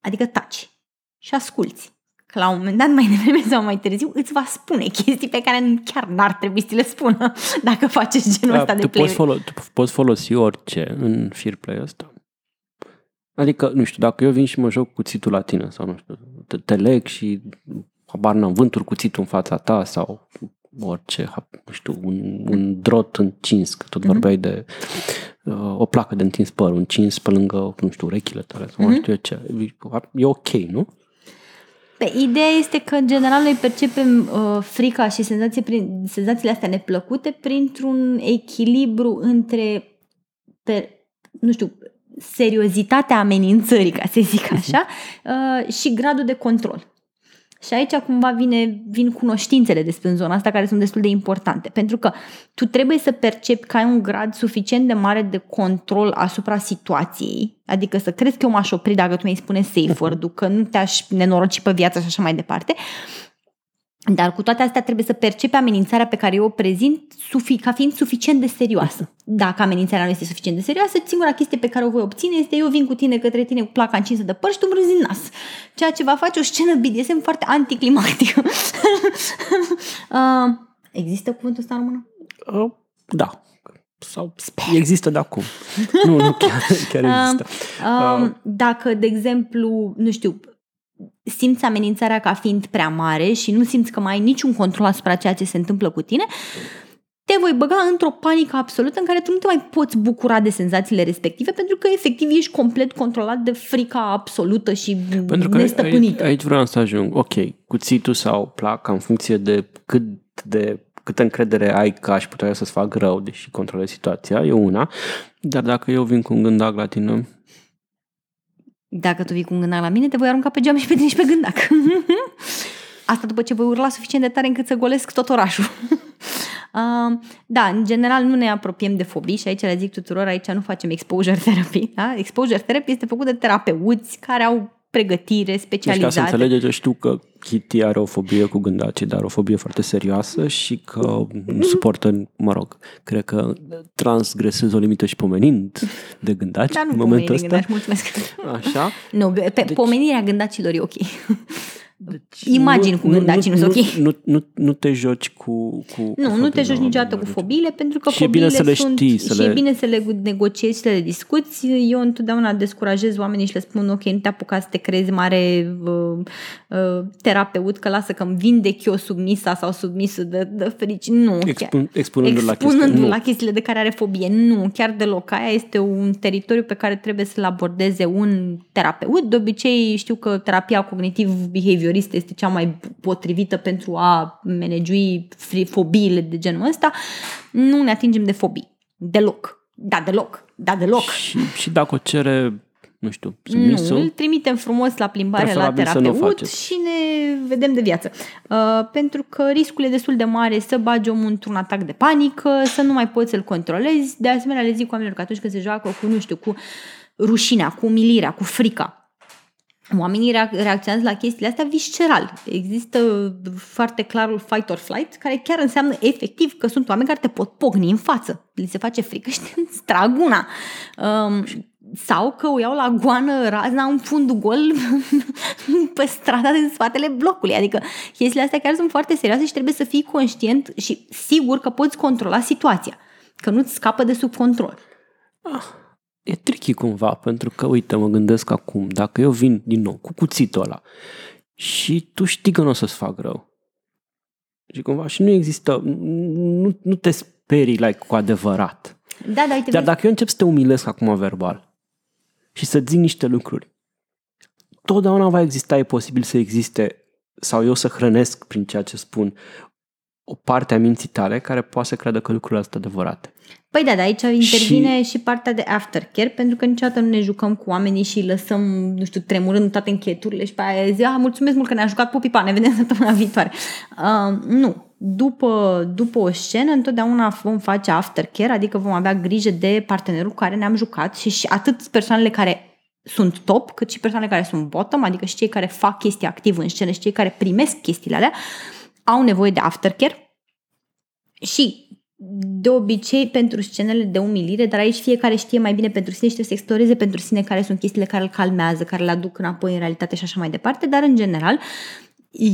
Adică taci și asculți. Că la un moment dat, mai devreme sau mai târziu, îți va spune chestii pe care chiar n-ar trebui să le spună dacă faceți genul ăsta de play. Tu poți folosi orice în fair play ăsta. Adică, nu știu, dacă eu vin și mă joc cuțitul la tine sau nu știu, te, te leg și abar n-am vânturi cuțitul în fața ta sau orice, nu știu, un, un drot încins, că tot vorbeai mm-hmm. de... o placă de întins păr, un cins pe lângă, nu știu, urechile tale sau mm-hmm. nu știu ce. E ok, nu? Pe, ideea este că, în general, noi percepem uh, frica și senzații prin, senzațiile astea neplăcute printr-un echilibru între, per, nu știu, seriozitatea amenințării, ca să zic așa, uh, și gradul de control. Și aici cumva vine, vin cunoștințele despre zona asta, care sunt destul de importante, pentru că tu trebuie să percepi că ai un grad suficient de mare de control asupra situației, adică să crezi că eu m-aș opri dacă tu mi-ai spune safe word-ul, că nu te-aș nenoroci pe viață și așa mai departe. Dar cu toate astea trebuie să percepi amenințarea pe care eu o prezint sufi- ca fiind suficient de serioasă. Dacă amenințarea nu este suficient de serioasă, singura chestie pe care o voi obține este eu vin cu tine către tine cu placa încinsă de păr și tu îmi râzi în nas. Ceea ce va face o scenă B D S M foarte anticlimactică. uh, există cuvântul ăsta în română? Uh, da. Sau există de acum. Nu, nu chiar, chiar există. Uh, uh, uh. Dacă, de exemplu, nu știu... simți amenințarea ca fiind prea mare și nu simți că mai ai niciun control asupra ceea ce se întâmplă cu tine, te voi băga într-o panică absolută în care tu nu te mai poți bucura de senzațiile respective, pentru că efectiv ești complet controlat de frica absolută și pentru că nestăpânită. Aici, aici vreau să ajung. Ok, cuțitul sau placa în funcție de cât de câtă încredere ai că aș putea să-ți fac rău, deși controlezi situația, e una. Dar dacă eu vin cu un gândac la tine... Dacă tu vii cu un gândac la mine, te voi arunca pe geam și pe tine și pe gândac. Asta după ce voi urla suficient de tare încât să golesc tot orașul. uh, da, în general nu ne apropiem de fobii și aici le zic tuturor, aici nu facem exposure therapy. Da? Exposure therapy este făcut de terapeuți care au pregătire specializată. Deci ca să înțelegeți, eu știu că Kitty are o fobie cu gândacii, dar o fobie foarte serioasă și că nu suportă, mă rog, cred că transgresez o limită și pomenind de gândaci. Dar nu pomenind de gândaci, mulțumesc. Așa. Nu, pe, deci, pomenirea gândacilor e ok. Deci imagini nu, cu gândacii nu, nu, nu sunt ok. Nu, nu, nu, nu te joci cu... cu nu, cu nu fobiile, te joci niciodată cu fobiile, pentru că fobiile sunt... Și e bine să sunt, le știi. Să și le... e bine să le negociezi, să le discuți. Eu întotdeauna descurajez oamenii și le spun, ok, nu te apuca să te crezi mare uh, uh, terapeut, că lasă că-mi vindec eu submisa sau submisul de, de ferici. Nu. Expun, expunându-l la chestiile. Expunându-l la chestiile de care are fobie. Nu, chiar deloc. Aia este un teritoriu pe care trebuie să-l abordeze un terapeut. De obicei știu că terapia cognitiv-behavior este cea mai potrivită pentru a managui fobiile de genul ăsta. Nu ne atingem de fobii. Deloc. Da, deloc. Da, deloc. Și, și dacă o cere, nu știu, submisul, nu, îl trimitem frumos la plimbare la terapeut și ne vedem de viață. Uh, pentru că riscul e destul de mare să bagi omul într-un atac de panică, să nu mai poți să-l controlezi. De asemenea, le zic oamenilor că atunci când se joacă cu, nu știu, cu rușinea, cu umilirea, cu frica, oamenii reacționează la chestiile astea visceral. Există foarte clarul fight or flight, care chiar înseamnă efectiv că sunt oameni care te pot pocni în față. Li se face frică și te-ți trag una. Um, sau că o iau la goană razna în fund gol pe strada din spatele blocului. Adică chestiile astea chiar sunt foarte serioase și trebuie să fii conștient și sigur că poți controla situația. Că nu-ți scapă de sub control. Ah. E tricky cumva, pentru că, uite, mă gândesc acum, dacă eu vin din nou cu cuțitul ăla și tu știi că nu o să-ți fac rău. Și cumva, și nu există, nu, nu te sperii like, cu adevărat. Da, da, uite, dar dacă eu încep să te umilesc acum verbal și să zic niște lucruri, totdeauna va exista, e posibil să existe, sau eu să hrănesc prin ceea ce spun, o parte a minții tale care poate să creadă că lucrurile astea sunt adevărate. Păi da, de aici intervine și... și partea de aftercare, pentru că niciodată nu ne jucăm cu oamenii și îi lăsăm, nu știu, tremurând toate încheieturile și pe aia zi, ah, mulțumesc mult că ne-a jucat, pupipa, ne vedem săptămâna viitoare. Uh, nu. După, după o scenă, întotdeauna vom face aftercare, adică vom avea grijă de partenerul cu care ne-am jucat și, și atât persoanele care sunt top, cât și persoanele care sunt bottom, adică și cei care fac chestii activ în scenă și cei care primesc chestiile alea, au nevoie de aftercare și de obicei pentru scenele de umilire, dar aici fiecare știe mai bine pentru sine și trebuie să exploreze pentru sine care sunt chestiile care îl calmează, care le aduc înapoi în realitate și așa mai departe, dar în general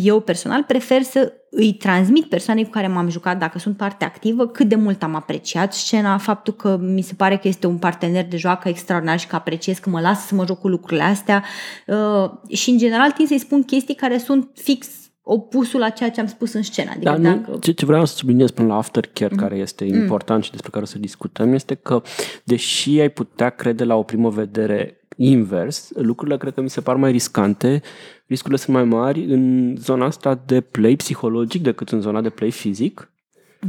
eu personal prefer să îi transmit persoanei cu care m-am jucat, dacă sunt parte activă, cât de mult am apreciat scena, faptul că mi se pare că este un partener de joacă extraordinar și că apreciez că mă lasă să mă joc cu lucrurile astea uh, și în general tind să-i spun chestii care sunt fix opusul la ceea ce am spus în scenă. Adică nu, dacă... ce, ce vreau să subliniez până la aftercare, mm. care este mm. important și despre care o să discutăm, este că, deși ai putea crede la o primă vedere invers, lucrurile cred că mi se par mai riscante, riscurile sunt mai mari în zona asta de play psihologic decât în zona de play fizic.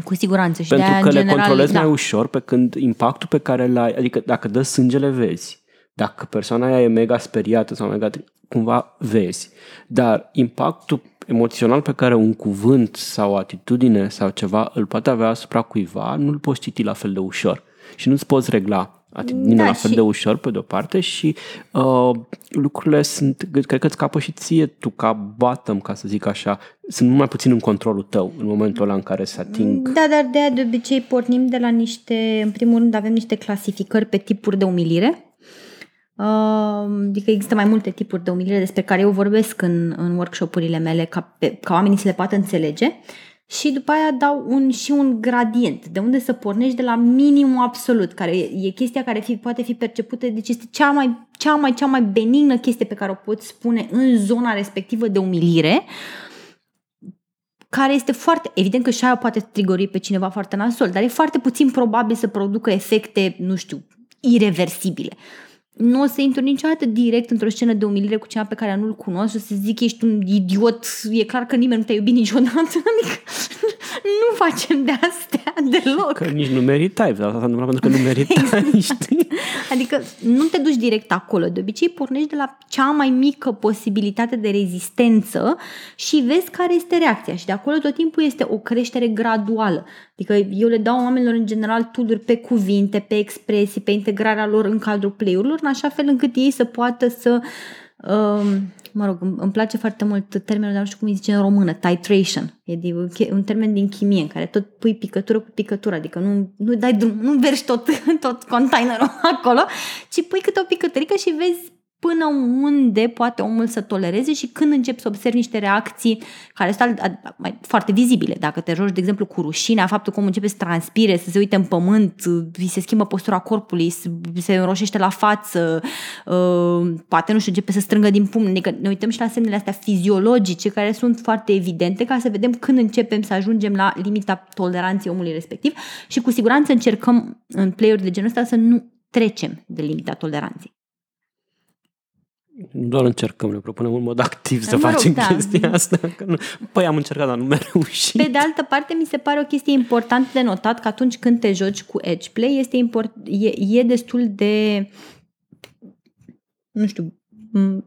Cu siguranță. Și pentru că general, le controlezi da. mai ușor, pe când impactul pe care l-ai, adică dacă dă sângele vezi, dacă persoana aia e mega speriată sau mega, cumva vezi, dar impactul emoțional pe care un cuvânt sau o atitudine sau ceva îl poate avea asupra cuiva, nu-l poți citi la fel de ușor și nu-ți poți regla atitudinea da, la fel și... de ușor pe de-o parte și uh, lucrurile sunt, cred că îți capă și ție tu ca bottom, ca să zic așa, sunt mult mai puțin în controlul tău în momentul ăla în care se ating. Da, dar de-aia de obicei pornim de la niște, în primul rând avem niște clasificări pe tipuri de umilire. Adică există mai multe tipuri de umilire despre care eu vorbesc în, în workshop-urile mele ca, pe, ca oamenii să le poată înțelege și după aia dau un, și un gradient de unde să pornești de la minimul absolut, care e, e chestia care fi, poate fi percepută, deci este cea mai, cea mai, cea mai benignă chestie pe care o poți spune în zona respectivă de umilire, care este foarte, evident că și aia poate trigări pe cineva foarte nasol, dar e foarte puțin probabil să producă efecte, nu știu, ireversibile. Nu o să intru niciodată direct într-o scenă de umilire cu cineva pe care nu-l cunosc și o să zic ești un idiot, e clar că nimeni nu te-a iubit niciodată, adică nu facem de astea deloc. Că nici nu meritai, dar asta s-a întâmplat pentru că nu meritai, știi? Adică nu te duci direct acolo, de obicei pornești de la cea mai mică posibilitate de rezistență și vezi care este reacția și de acolo tot timpul este o creștere graduală. Adică eu le dau oamenilor în general tool-uri pe cuvinte, pe expresii, pe integrarea lor în cadrul play-urilor, în așa fel încât ei să poată să, um, mă rog, îmi place foarte mult termenul, dar nu știu cum îi zice în română, titration, e de, un termen din chimie în care tot pui picătură cu picătură, adică nu, nu dai drum, nu vergi tot, tot containerul acolo, ci pui câte o picătărică și vezi până unde poate omul să tolereze și când începi să observi niște reacții care sunt mai foarte vizibile. Dacă te joci, de exemplu, cu rușinea, faptul că omul începe să transpire, să se uite în pământ, se schimbă postura corpului, se înroșește la față, poate, nu știu, începe să strângă din pumn. Adică ne uităm și la semnele astea fiziologice, care sunt foarte evidente, ca să vedem când începem să ajungem la limita toleranței omului respectiv și cu siguranță încercăm în play-uri de genul ăsta să nu trecem de limita toleranței. Doar încercăm, ne propunem un mod activ să mă facem rog, chestia da. asta. Păi am încercat, dar nu mi-a reușit. Pe de altă parte, mi se pare o chestie importantă de notat că atunci când te joci cu edge play, este import, e, e destul de, nu știu, m-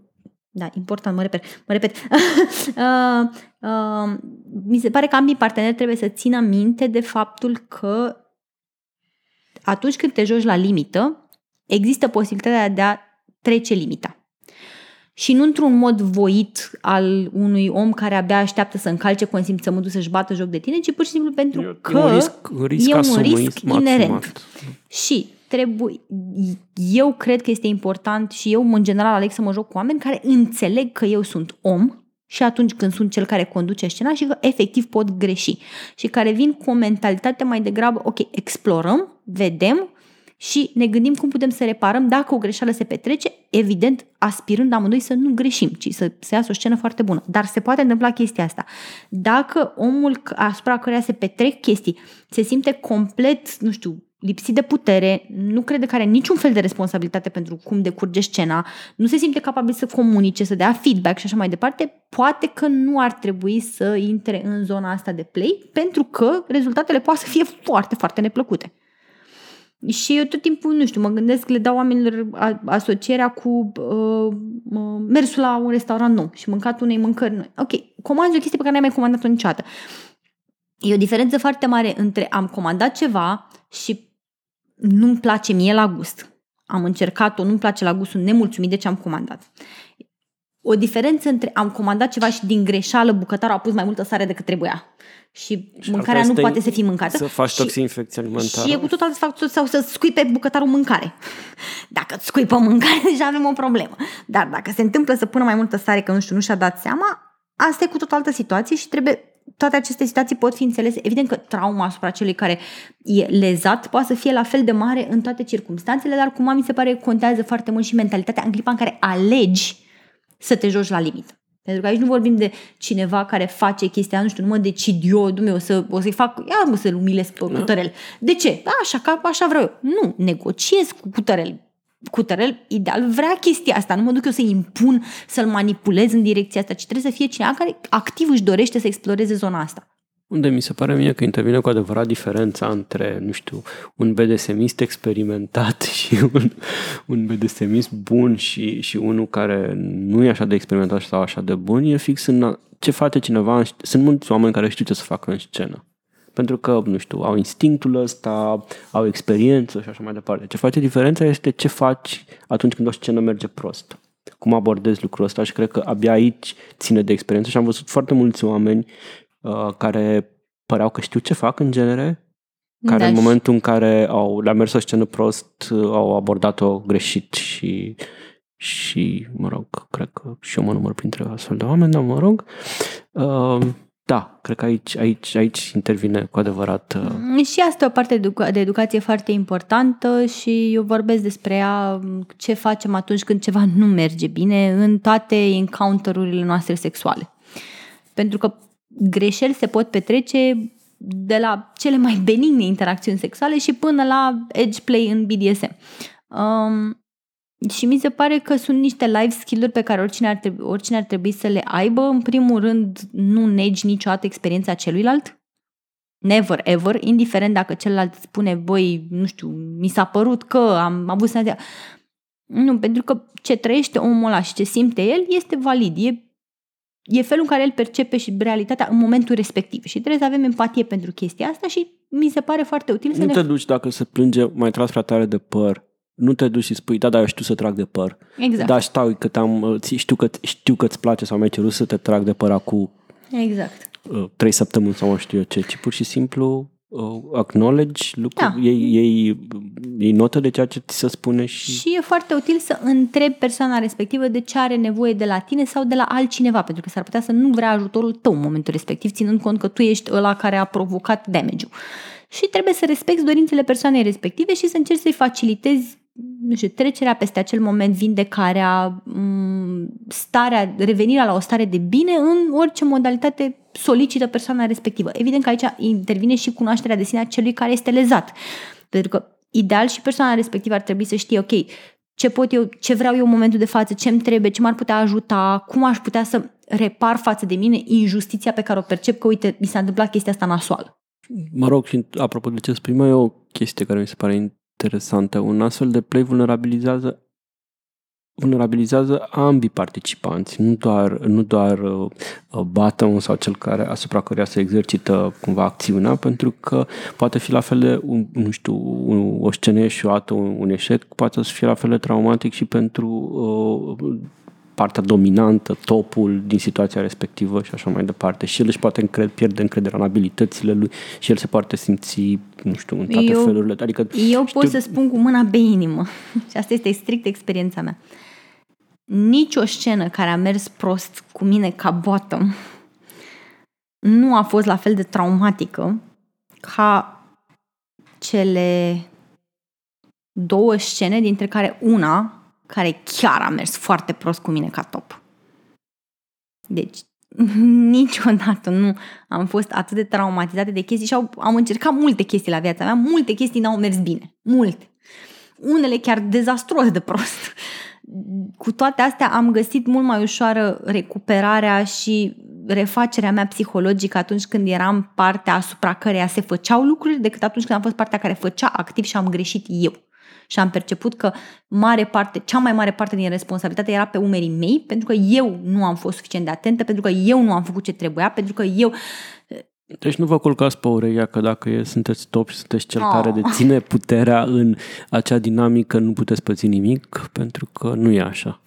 da, important, mă repet, mă repet. uh, uh, mi se pare că ambii parteneri trebuie să țină minte de faptul că atunci când te joci la limită, există posibilitatea de a trece limita. Și nu într-un mod voit al unui om care abia așteaptă să încalce consimțământul să-și bată joc de tine, ci pur și simplu pentru e că un risc, risc e un risc inerent. Asumat. Și trebuie, eu cred că este important și eu, în general, aleg să mă joc cu oameni care înțeleg că eu sunt om și atunci când sunt cel care conduce scena și că efectiv pot greși. Și care vin cu o mentalitate mai degrabă, ok, explorăm, vedem, și ne gândim cum putem să reparăm dacă o greșeală se petrece, evident aspirând amândoi să nu greșim, ci să, să iasă o scenă foarte bună. Dar se poate întâmpla chestia asta. Dacă omul asupra căreia se petrec chestii se simte complet, nu știu, lipsit de putere, nu crede că are niciun fel de responsabilitate pentru cum decurge scena, nu se simte capabil să comunice, să dea feedback și așa mai departe, poate că nu ar trebui să intre în zona asta de play, pentru că rezultatele poate să fie foarte, foarte neplăcute. Și eu tot timpul, nu știu, mă gândesc, le dau oamenilor asocierea cu uh, uh, mersul la un restaurant nou și mâncatul unei mâncări noi. Ok, comanzi o chestie pe care n-ai mai comandat-o niciodată. E o diferență foarte mare între am comandat ceva și nu-mi place mie la gust. Am încercat-o, nu-mi place la gustul, nemulțumit de ce am comandat. O diferență între am comandat ceva și din greșeală bucătarul a pus mai multă sare decât trebuia. Și, și mâncarea nu poate să fie mâncată. Să faci toxinfecție alimentară. Și e cu tot altă factor sau să scuipe bucătarul mâncare. Dacă îți scuipă mâncare, deja avem o problemă. Dar dacă se întâmplă să pună mai multă sare că nu știu, nu și-a dat seama, asta e cu tot altă situație și trebuie, toate aceste situații pot fi înțelese. Evident că trauma asupra celui care e lezat poate să fie la fel de mare în toate circumstanțele, dar cumva mi se pare că contează foarte mult și mentalitatea în clipa în care alegi să te joci la limită. Pentru că aici nu vorbim de cineva care face chestia, nu știu, nu mă decid eu, dumne, o, să, o să-i fac, ia mă să-l umilesc pe Cutărel. De ce? Așa, că așa vreau eu. Nu, negociez cu Cutărel. Cutărel, ideal, vrea chestia asta. Nu mă duc eu să-i impun, să-l manipulez în direcția asta, ci trebuie să fie cineva care activ își dorește să exploreze zona asta. Unde mi se pare mie că intervine cu adevărat diferența între, nu știu, un BDSMist experimentat și un, un BDSMist bun și, și unul care nu e așa de experimentat sau așa de bun, e fix în ce face cineva, în... sunt mulți oameni care știu ce să facă în scenă. Pentru că, nu știu, au instinctul ăsta, au experiență și așa mai departe. Ce face diferența este ce faci atunci când o scenă merge prost. Cum abordezi lucrul ăsta și cred că abia aici ține de experiență și am văzut foarte mulți oameni uh, care păreau că știu ce fac în genere, care da, în momentul în care au, le-a mers o scenă prost, au abordat-o greșit și, și mă rog, cred că și eu mă număr printre astfel de oameni, dar mă rog... Uh, Da, cred că aici, aici, aici intervine cu adevărat... Uh... Și asta e o parte de educație foarte importantă și eu vorbesc despre ea, ce facem atunci când ceva nu merge bine în toate encounter-urile noastre sexuale. Pentru că greșeli se pot petrece de la cele mai benigne interacțiuni sexuale și până la edge play în B D S M. Um... Și mi se pare că sunt niște life skill-uri pe care oricine ar, trebui, oricine ar trebui să le aibă. În primul rând, nu negi niciodată experiența celuilalt. Never, ever. Indiferent dacă celălalt spune, băi, nu știu, mi s-a părut că am avut senzația. Nu, pentru că ce trăiește omul ăla și ce simte el este valid. E, e felul în care el percepe și realitatea în momentul respectiv. Și trebuie să avem empatie pentru chestia asta și mi se pare foarte util nu să ne... Nu te duci dacă se plânge, mai tras prea tare de păr. Nu te duci și spui, da, dar eu știu să trag de păr. Exact. Da, stau, că te-am, știu, că, știu că-ți place sau mi-ai cerut să te trag de păr acum exact. trei săptămâni sau nu știu eu ce, ci pur și simplu uh, acknowledge lucruri, da. ei, ei, ei notă de ceea ce ți se spune. Și... și e foarte util să întrebi persoana respectivă de ce are nevoie de la tine sau de la altcineva, pentru că s-ar putea să nu vrea ajutorul tău în momentul respectiv, ținând cont că tu ești ăla care a provocat damage-ul. Și trebuie să respecti dorințele persoanei respective și să încerci să-i facilitezi nu știu, trecerea peste acel moment, vindecarea, starea, revenirea la o stare de bine în orice modalitate solicită persoana respectivă. Evident că aici intervine și cunoașterea de sine a celui care este lezat. Pentru că ideal și persoana respectivă ar trebui să știe, ok, ce pot eu, ce vreau eu în momentul de față, ce îmi trebuie, ce m-ar putea ajuta, cum aș putea să repar față de mine injustiția pe care o percep că, uite, mi s-a întâmplat chestia asta nasoală. Mă rog, și apropo de ce spui, mai e o chestie care mi se pare interesantă. Un astfel de play vulnerabilizează, vulnerabilizează ambii participanți, nu doar, nu doar uh, bottom sau cel care asupra căruia se exercită cumva acțiunea, pentru că poate fi la fel de, un, nu știu, un, o scenă eșuată, un, un eșec, poate să fie la fel de traumatic și pentru uh, partea dominantă, topul din situația respectivă și așa mai departe. Și el își poate încred, pierde încrederea în abilitățile lui și el se poate simți, nu știu, în toate eu, felurile. Adică, eu știu... pot să spun cu mâna pe inimă. Și asta este strict experiența mea. Nici o scenă care a mers prost cu mine ca bottom nu a fost la fel de traumatică ca cele două scene, dintre care una care chiar a mers foarte prost cu mine ca top. Deci, niciodată nu am fost atât de traumatizată de chestii și au, am încercat multe chestii la viața mea, multe chestii n-au mers bine, multe. Unele chiar dezastruos de prost. Cu toate astea am găsit mult mai ușoară recuperarea și refacerea mea psihologică atunci când eram partea asupra căreia se făceau lucruri decât atunci când am fost partea care făcea activ și am greșit eu. Și am perceput că mare parte, cea mai mare parte din responsabilitate era pe umerii mei, pentru că eu nu am fost suficient de atentă, pentru că eu nu am făcut ce trebuia, pentru că eu... Deci nu vă culcați pe urechea că dacă e, sunteți top și sunteți cel oh. care deține puterea în acea dinamică, nu puteți păți nimic, pentru că nu e așa.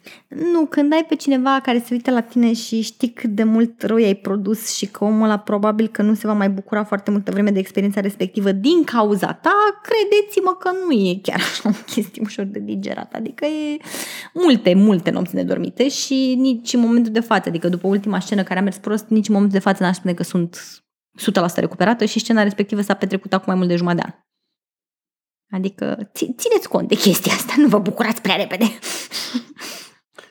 Nu, când ai pe cineva care se uită la tine și știi cât de mult rău i-ai produs și că omul ăla probabil că nu se va mai bucura foarte multă vreme de experiența respectivă din cauza ta, credeți-mă că nu e chiar așa o chestie ușor de digerat. Adică e multe, multe nopți nedormite și nici în momentul de față, adică după ultima scenă care a mers prost, nici în momentul de față n-aș spune că sunt o sută la sută recuperată și scena respectivă s-a petrecut acum mai mult de jumătate de an. Adică țineți cont de chestia asta, nu vă bucurați prea repede.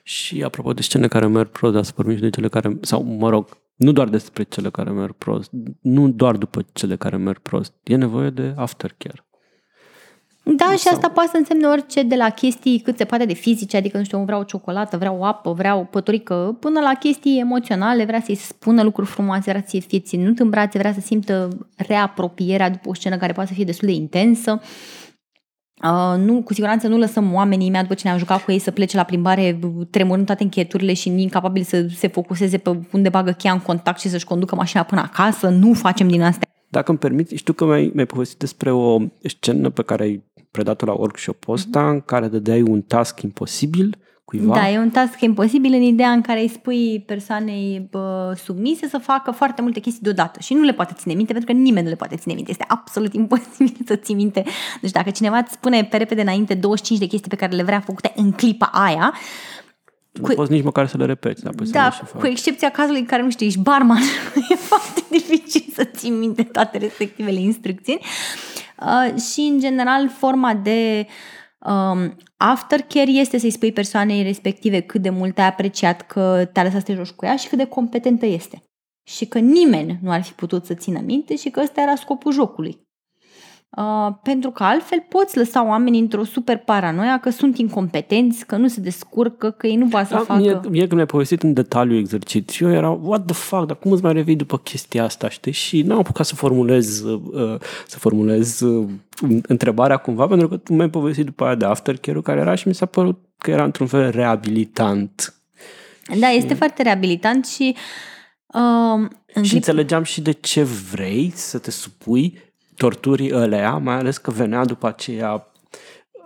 Și apropo de scene care merg prost, dar să vorbim și de cele care, sau mă rog, nu doar despre cele care merg prost, nu doar după cele care merg prost, e nevoie de aftercare. Da, și asta poate să însemne orice, de la chestii cât se poate de fizice, adică, nu știu, vreau o ciocolată, vreau apă, vreau păturică, până la chestii emoționale, vrea să-i spună lucruri frumoase, vrea să-i fie ținut în brațe, vrea să simtă reapropierea după o scenă care poate să fie destul de intensă. Uh, nu, cu siguranță nu lăsăm oamenii mei după ce ne-am jucat cu ei să plece la plimbare tremurând toate încheieturile și incapabili să se focuseze pe unde bagă cheia în contact și să-și conducă mașina până acasă. Nu facem din astea. Dacă îmi permiți, știu că mi-ai, mi-ai povestit despre o scenă pe care ai predat-o la workshop-ul ăsta, mm-hmm. în care dădeai un task imposibil cuiva. Da, e un task imposibil în ideea în care îi spui persoanei bă, submise să facă foarte multe chestii deodată și nu le poate ține minte, pentru că nimeni nu le poate ține minte. Este absolut imposibil să ții minte. Deci dacă cineva îți spune pe repede înainte douăzeci și cinci de chestii pe care le vrea făcute în clipa aia, nu cu... poți nici măcar să le repeți. Da, cu excepția cazului în care, nu știu, ești barman, e foarte dificil să ții minte toate respectivele instrucțiuni. Uh, și, în general, forma de um, aftercare este să-i spui persoanei respective cât de mult ai apreciat că te-a lăsat să te joci cu ea și cât de competentă este. Și că nimeni nu ar fi putut să țină minte și că ăsta era scopul jocului. Uh, pentru că altfel poți lăsa oamenii într-o super paranoia că sunt incompetenți, că nu se descurcă, că ei nu va să da, facă. Mie, mie când mi-ai povestit în detaliu exercițiul și eu era what the fuck, dar cum îți mai revii după chestia asta, știi? Și n-am apucat să formulez uh, să formulez uh, întrebarea cumva, pentru că tu mi-ai povestit după aia de aftercare-ul care era și mi s-a părut că era într-un fel reabilitant. Da, și... este foarte reabilitant și uh, în și clip... înțelegeam și de ce vrei să te supui torturii alea, mai ales că venea după aceea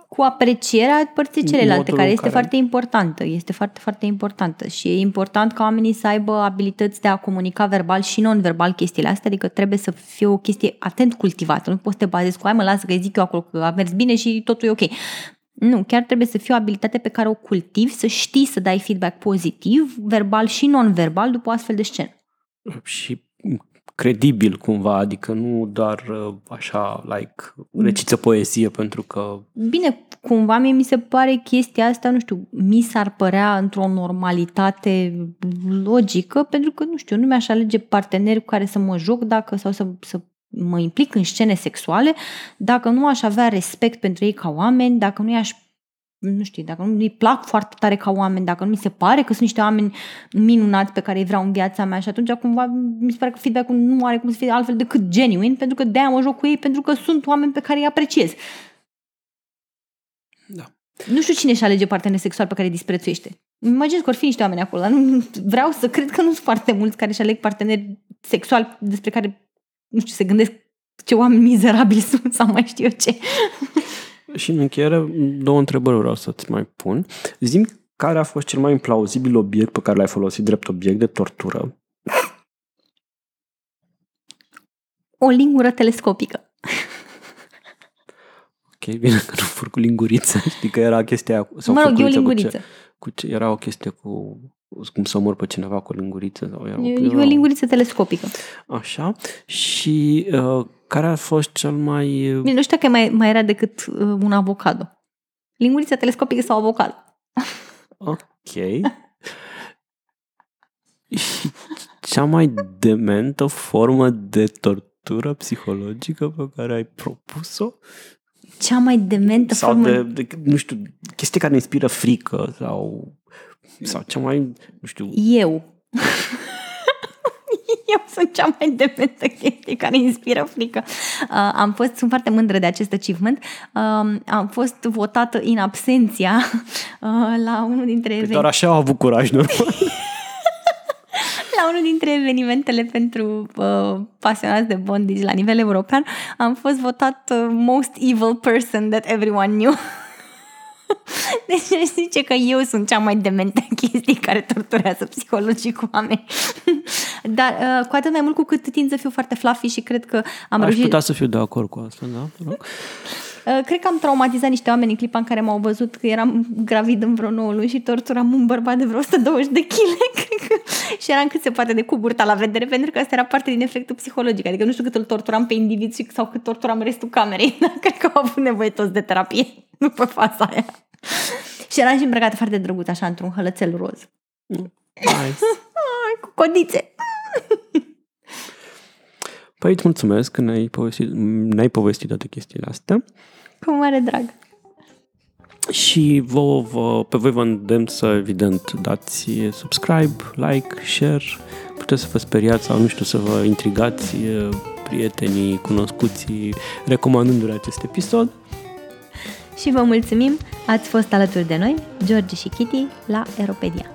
cu aprecierea părții celelalte, care este care... foarte importantă. Este foarte, foarte importantă și e important ca oamenii să aibă abilități de a comunica verbal și non-verbal chestiile astea, adică trebuie să fie o chestie atent cultivată. Nu poți să te bazezi cu, hai mă, lasă că zic eu acolo că a mers bine și totul e ok. Nu, chiar trebuie să fie o abilitate pe care o cultivi, să știi să dai feedback pozitiv, verbal și non-verbal, după astfel de scenă. Și credibil cumva, adică nu doar așa, like, recită poezie pentru că... Bine, cumva mie mi se pare chestia asta, nu știu, mi s-ar părea într-o normalitate logică, pentru că, nu știu, nu mi-aș alege parteneri cu care să mă joc dacă sau să, să mă implic în scene sexuale, dacă nu aș avea respect pentru ei ca oameni, dacă nu i-aș nu știu, dacă nu-i plac foarte tare ca oameni, dacă nu mi se pare că sunt niște oameni minunați pe care îi vreau în viața mea și atunci cumva mi se pare că feedback-ul nu are cum să fie altfel decât genuine, pentru că de-aia mă joc cu ei, pentru că sunt oameni pe care îi apreciez. Da. Nu știu cine își alege partener sexual pe care îi disprețuiește. Imaginez că or fi niște oameni acolo, nu vreau să cred că nu sunt foarte mulți care își aleg parteneri sexual despre care, nu știu, se gândesc ce oameni mizerabili sunt sau mai știu eu ce. Și în încheiere, două întrebări vreau să-ți mai pun. Zi-mi care a fost cel mai implauzibil obiect pe care l-ai folosit drept obiect de tortură? O lingură telescopică. Ok, bine că nu fur cu linguriță. Știi că era chestia... Sau mă rog, eu linguriță. Cu ce, cu ce, era o chestie cu... cum să omor pe cineva cu o linguriță. Sau era, eu, era... o linguriță telescopică. Așa. Și... Uh, care a fost cel mai... Nu știu că mai, mai era decât uh, un avocado. Lingurița telescopică sau avocado. Ok. Și cea mai dementă formă de tortură psihologică pe care ai propus-o? Cea mai dementă sau formă... Sau de, de, nu știu, chestii care ne inspiră frică sau... Sau cea mai... Nu știu... Eu... Eu sunt cea mai dementă chestie care inspiră frică. Uh, am fost, sunt foarte mândră de acest achievement. Uh, am fost votată in absentia uh, la unul dintre... Păi doar așa a avut curaj, nu? La unul dintre evenimentele pentru uh, pasionați de bondage la nivel european, am fost votat uh, most evil person that everyone knew. Deci zice că eu sunt cea mai dementă chestie care torturează psihologic oameni. Dar uh, cu atât mai mult cu cât tind să fiu foarte fluffy și cred că am Aș reușit... putea să fiu de acord cu asta, da? Uh, cred că am traumatizat niște oameni în clipa în care m-au văzut că eram gravid în vreo nouă luni și torturam un bărbat de vreo o sută douăzeci de kg și eram cât se poate de cuburta la vedere, pentru că asta era parte din efectul psihologic. Adică nu știu cât îl torturam pe individ sau cât torturam restul camerei, dar cred că au avut nevoie toți de terapie după faza aia. Și eram și îmbrăcată foarte drăguț, așa, într-un hălățel roz. Nice. Cu codițe. Păi îți mulțumesc că ne-ai povestit, ne-ai povestit toate chestiile astea. Cu mare drag. Și vă, vă, pe voi vă îndemn să, evident, dați subscribe, like, share. Puteți să vă speriați sau, nu știu, să vă intrigați prietenii, cunoscuții, recomandându-le acest episod. și vă mulțumim, ați fost alături de noi, George și Kitty, la Aeropedia.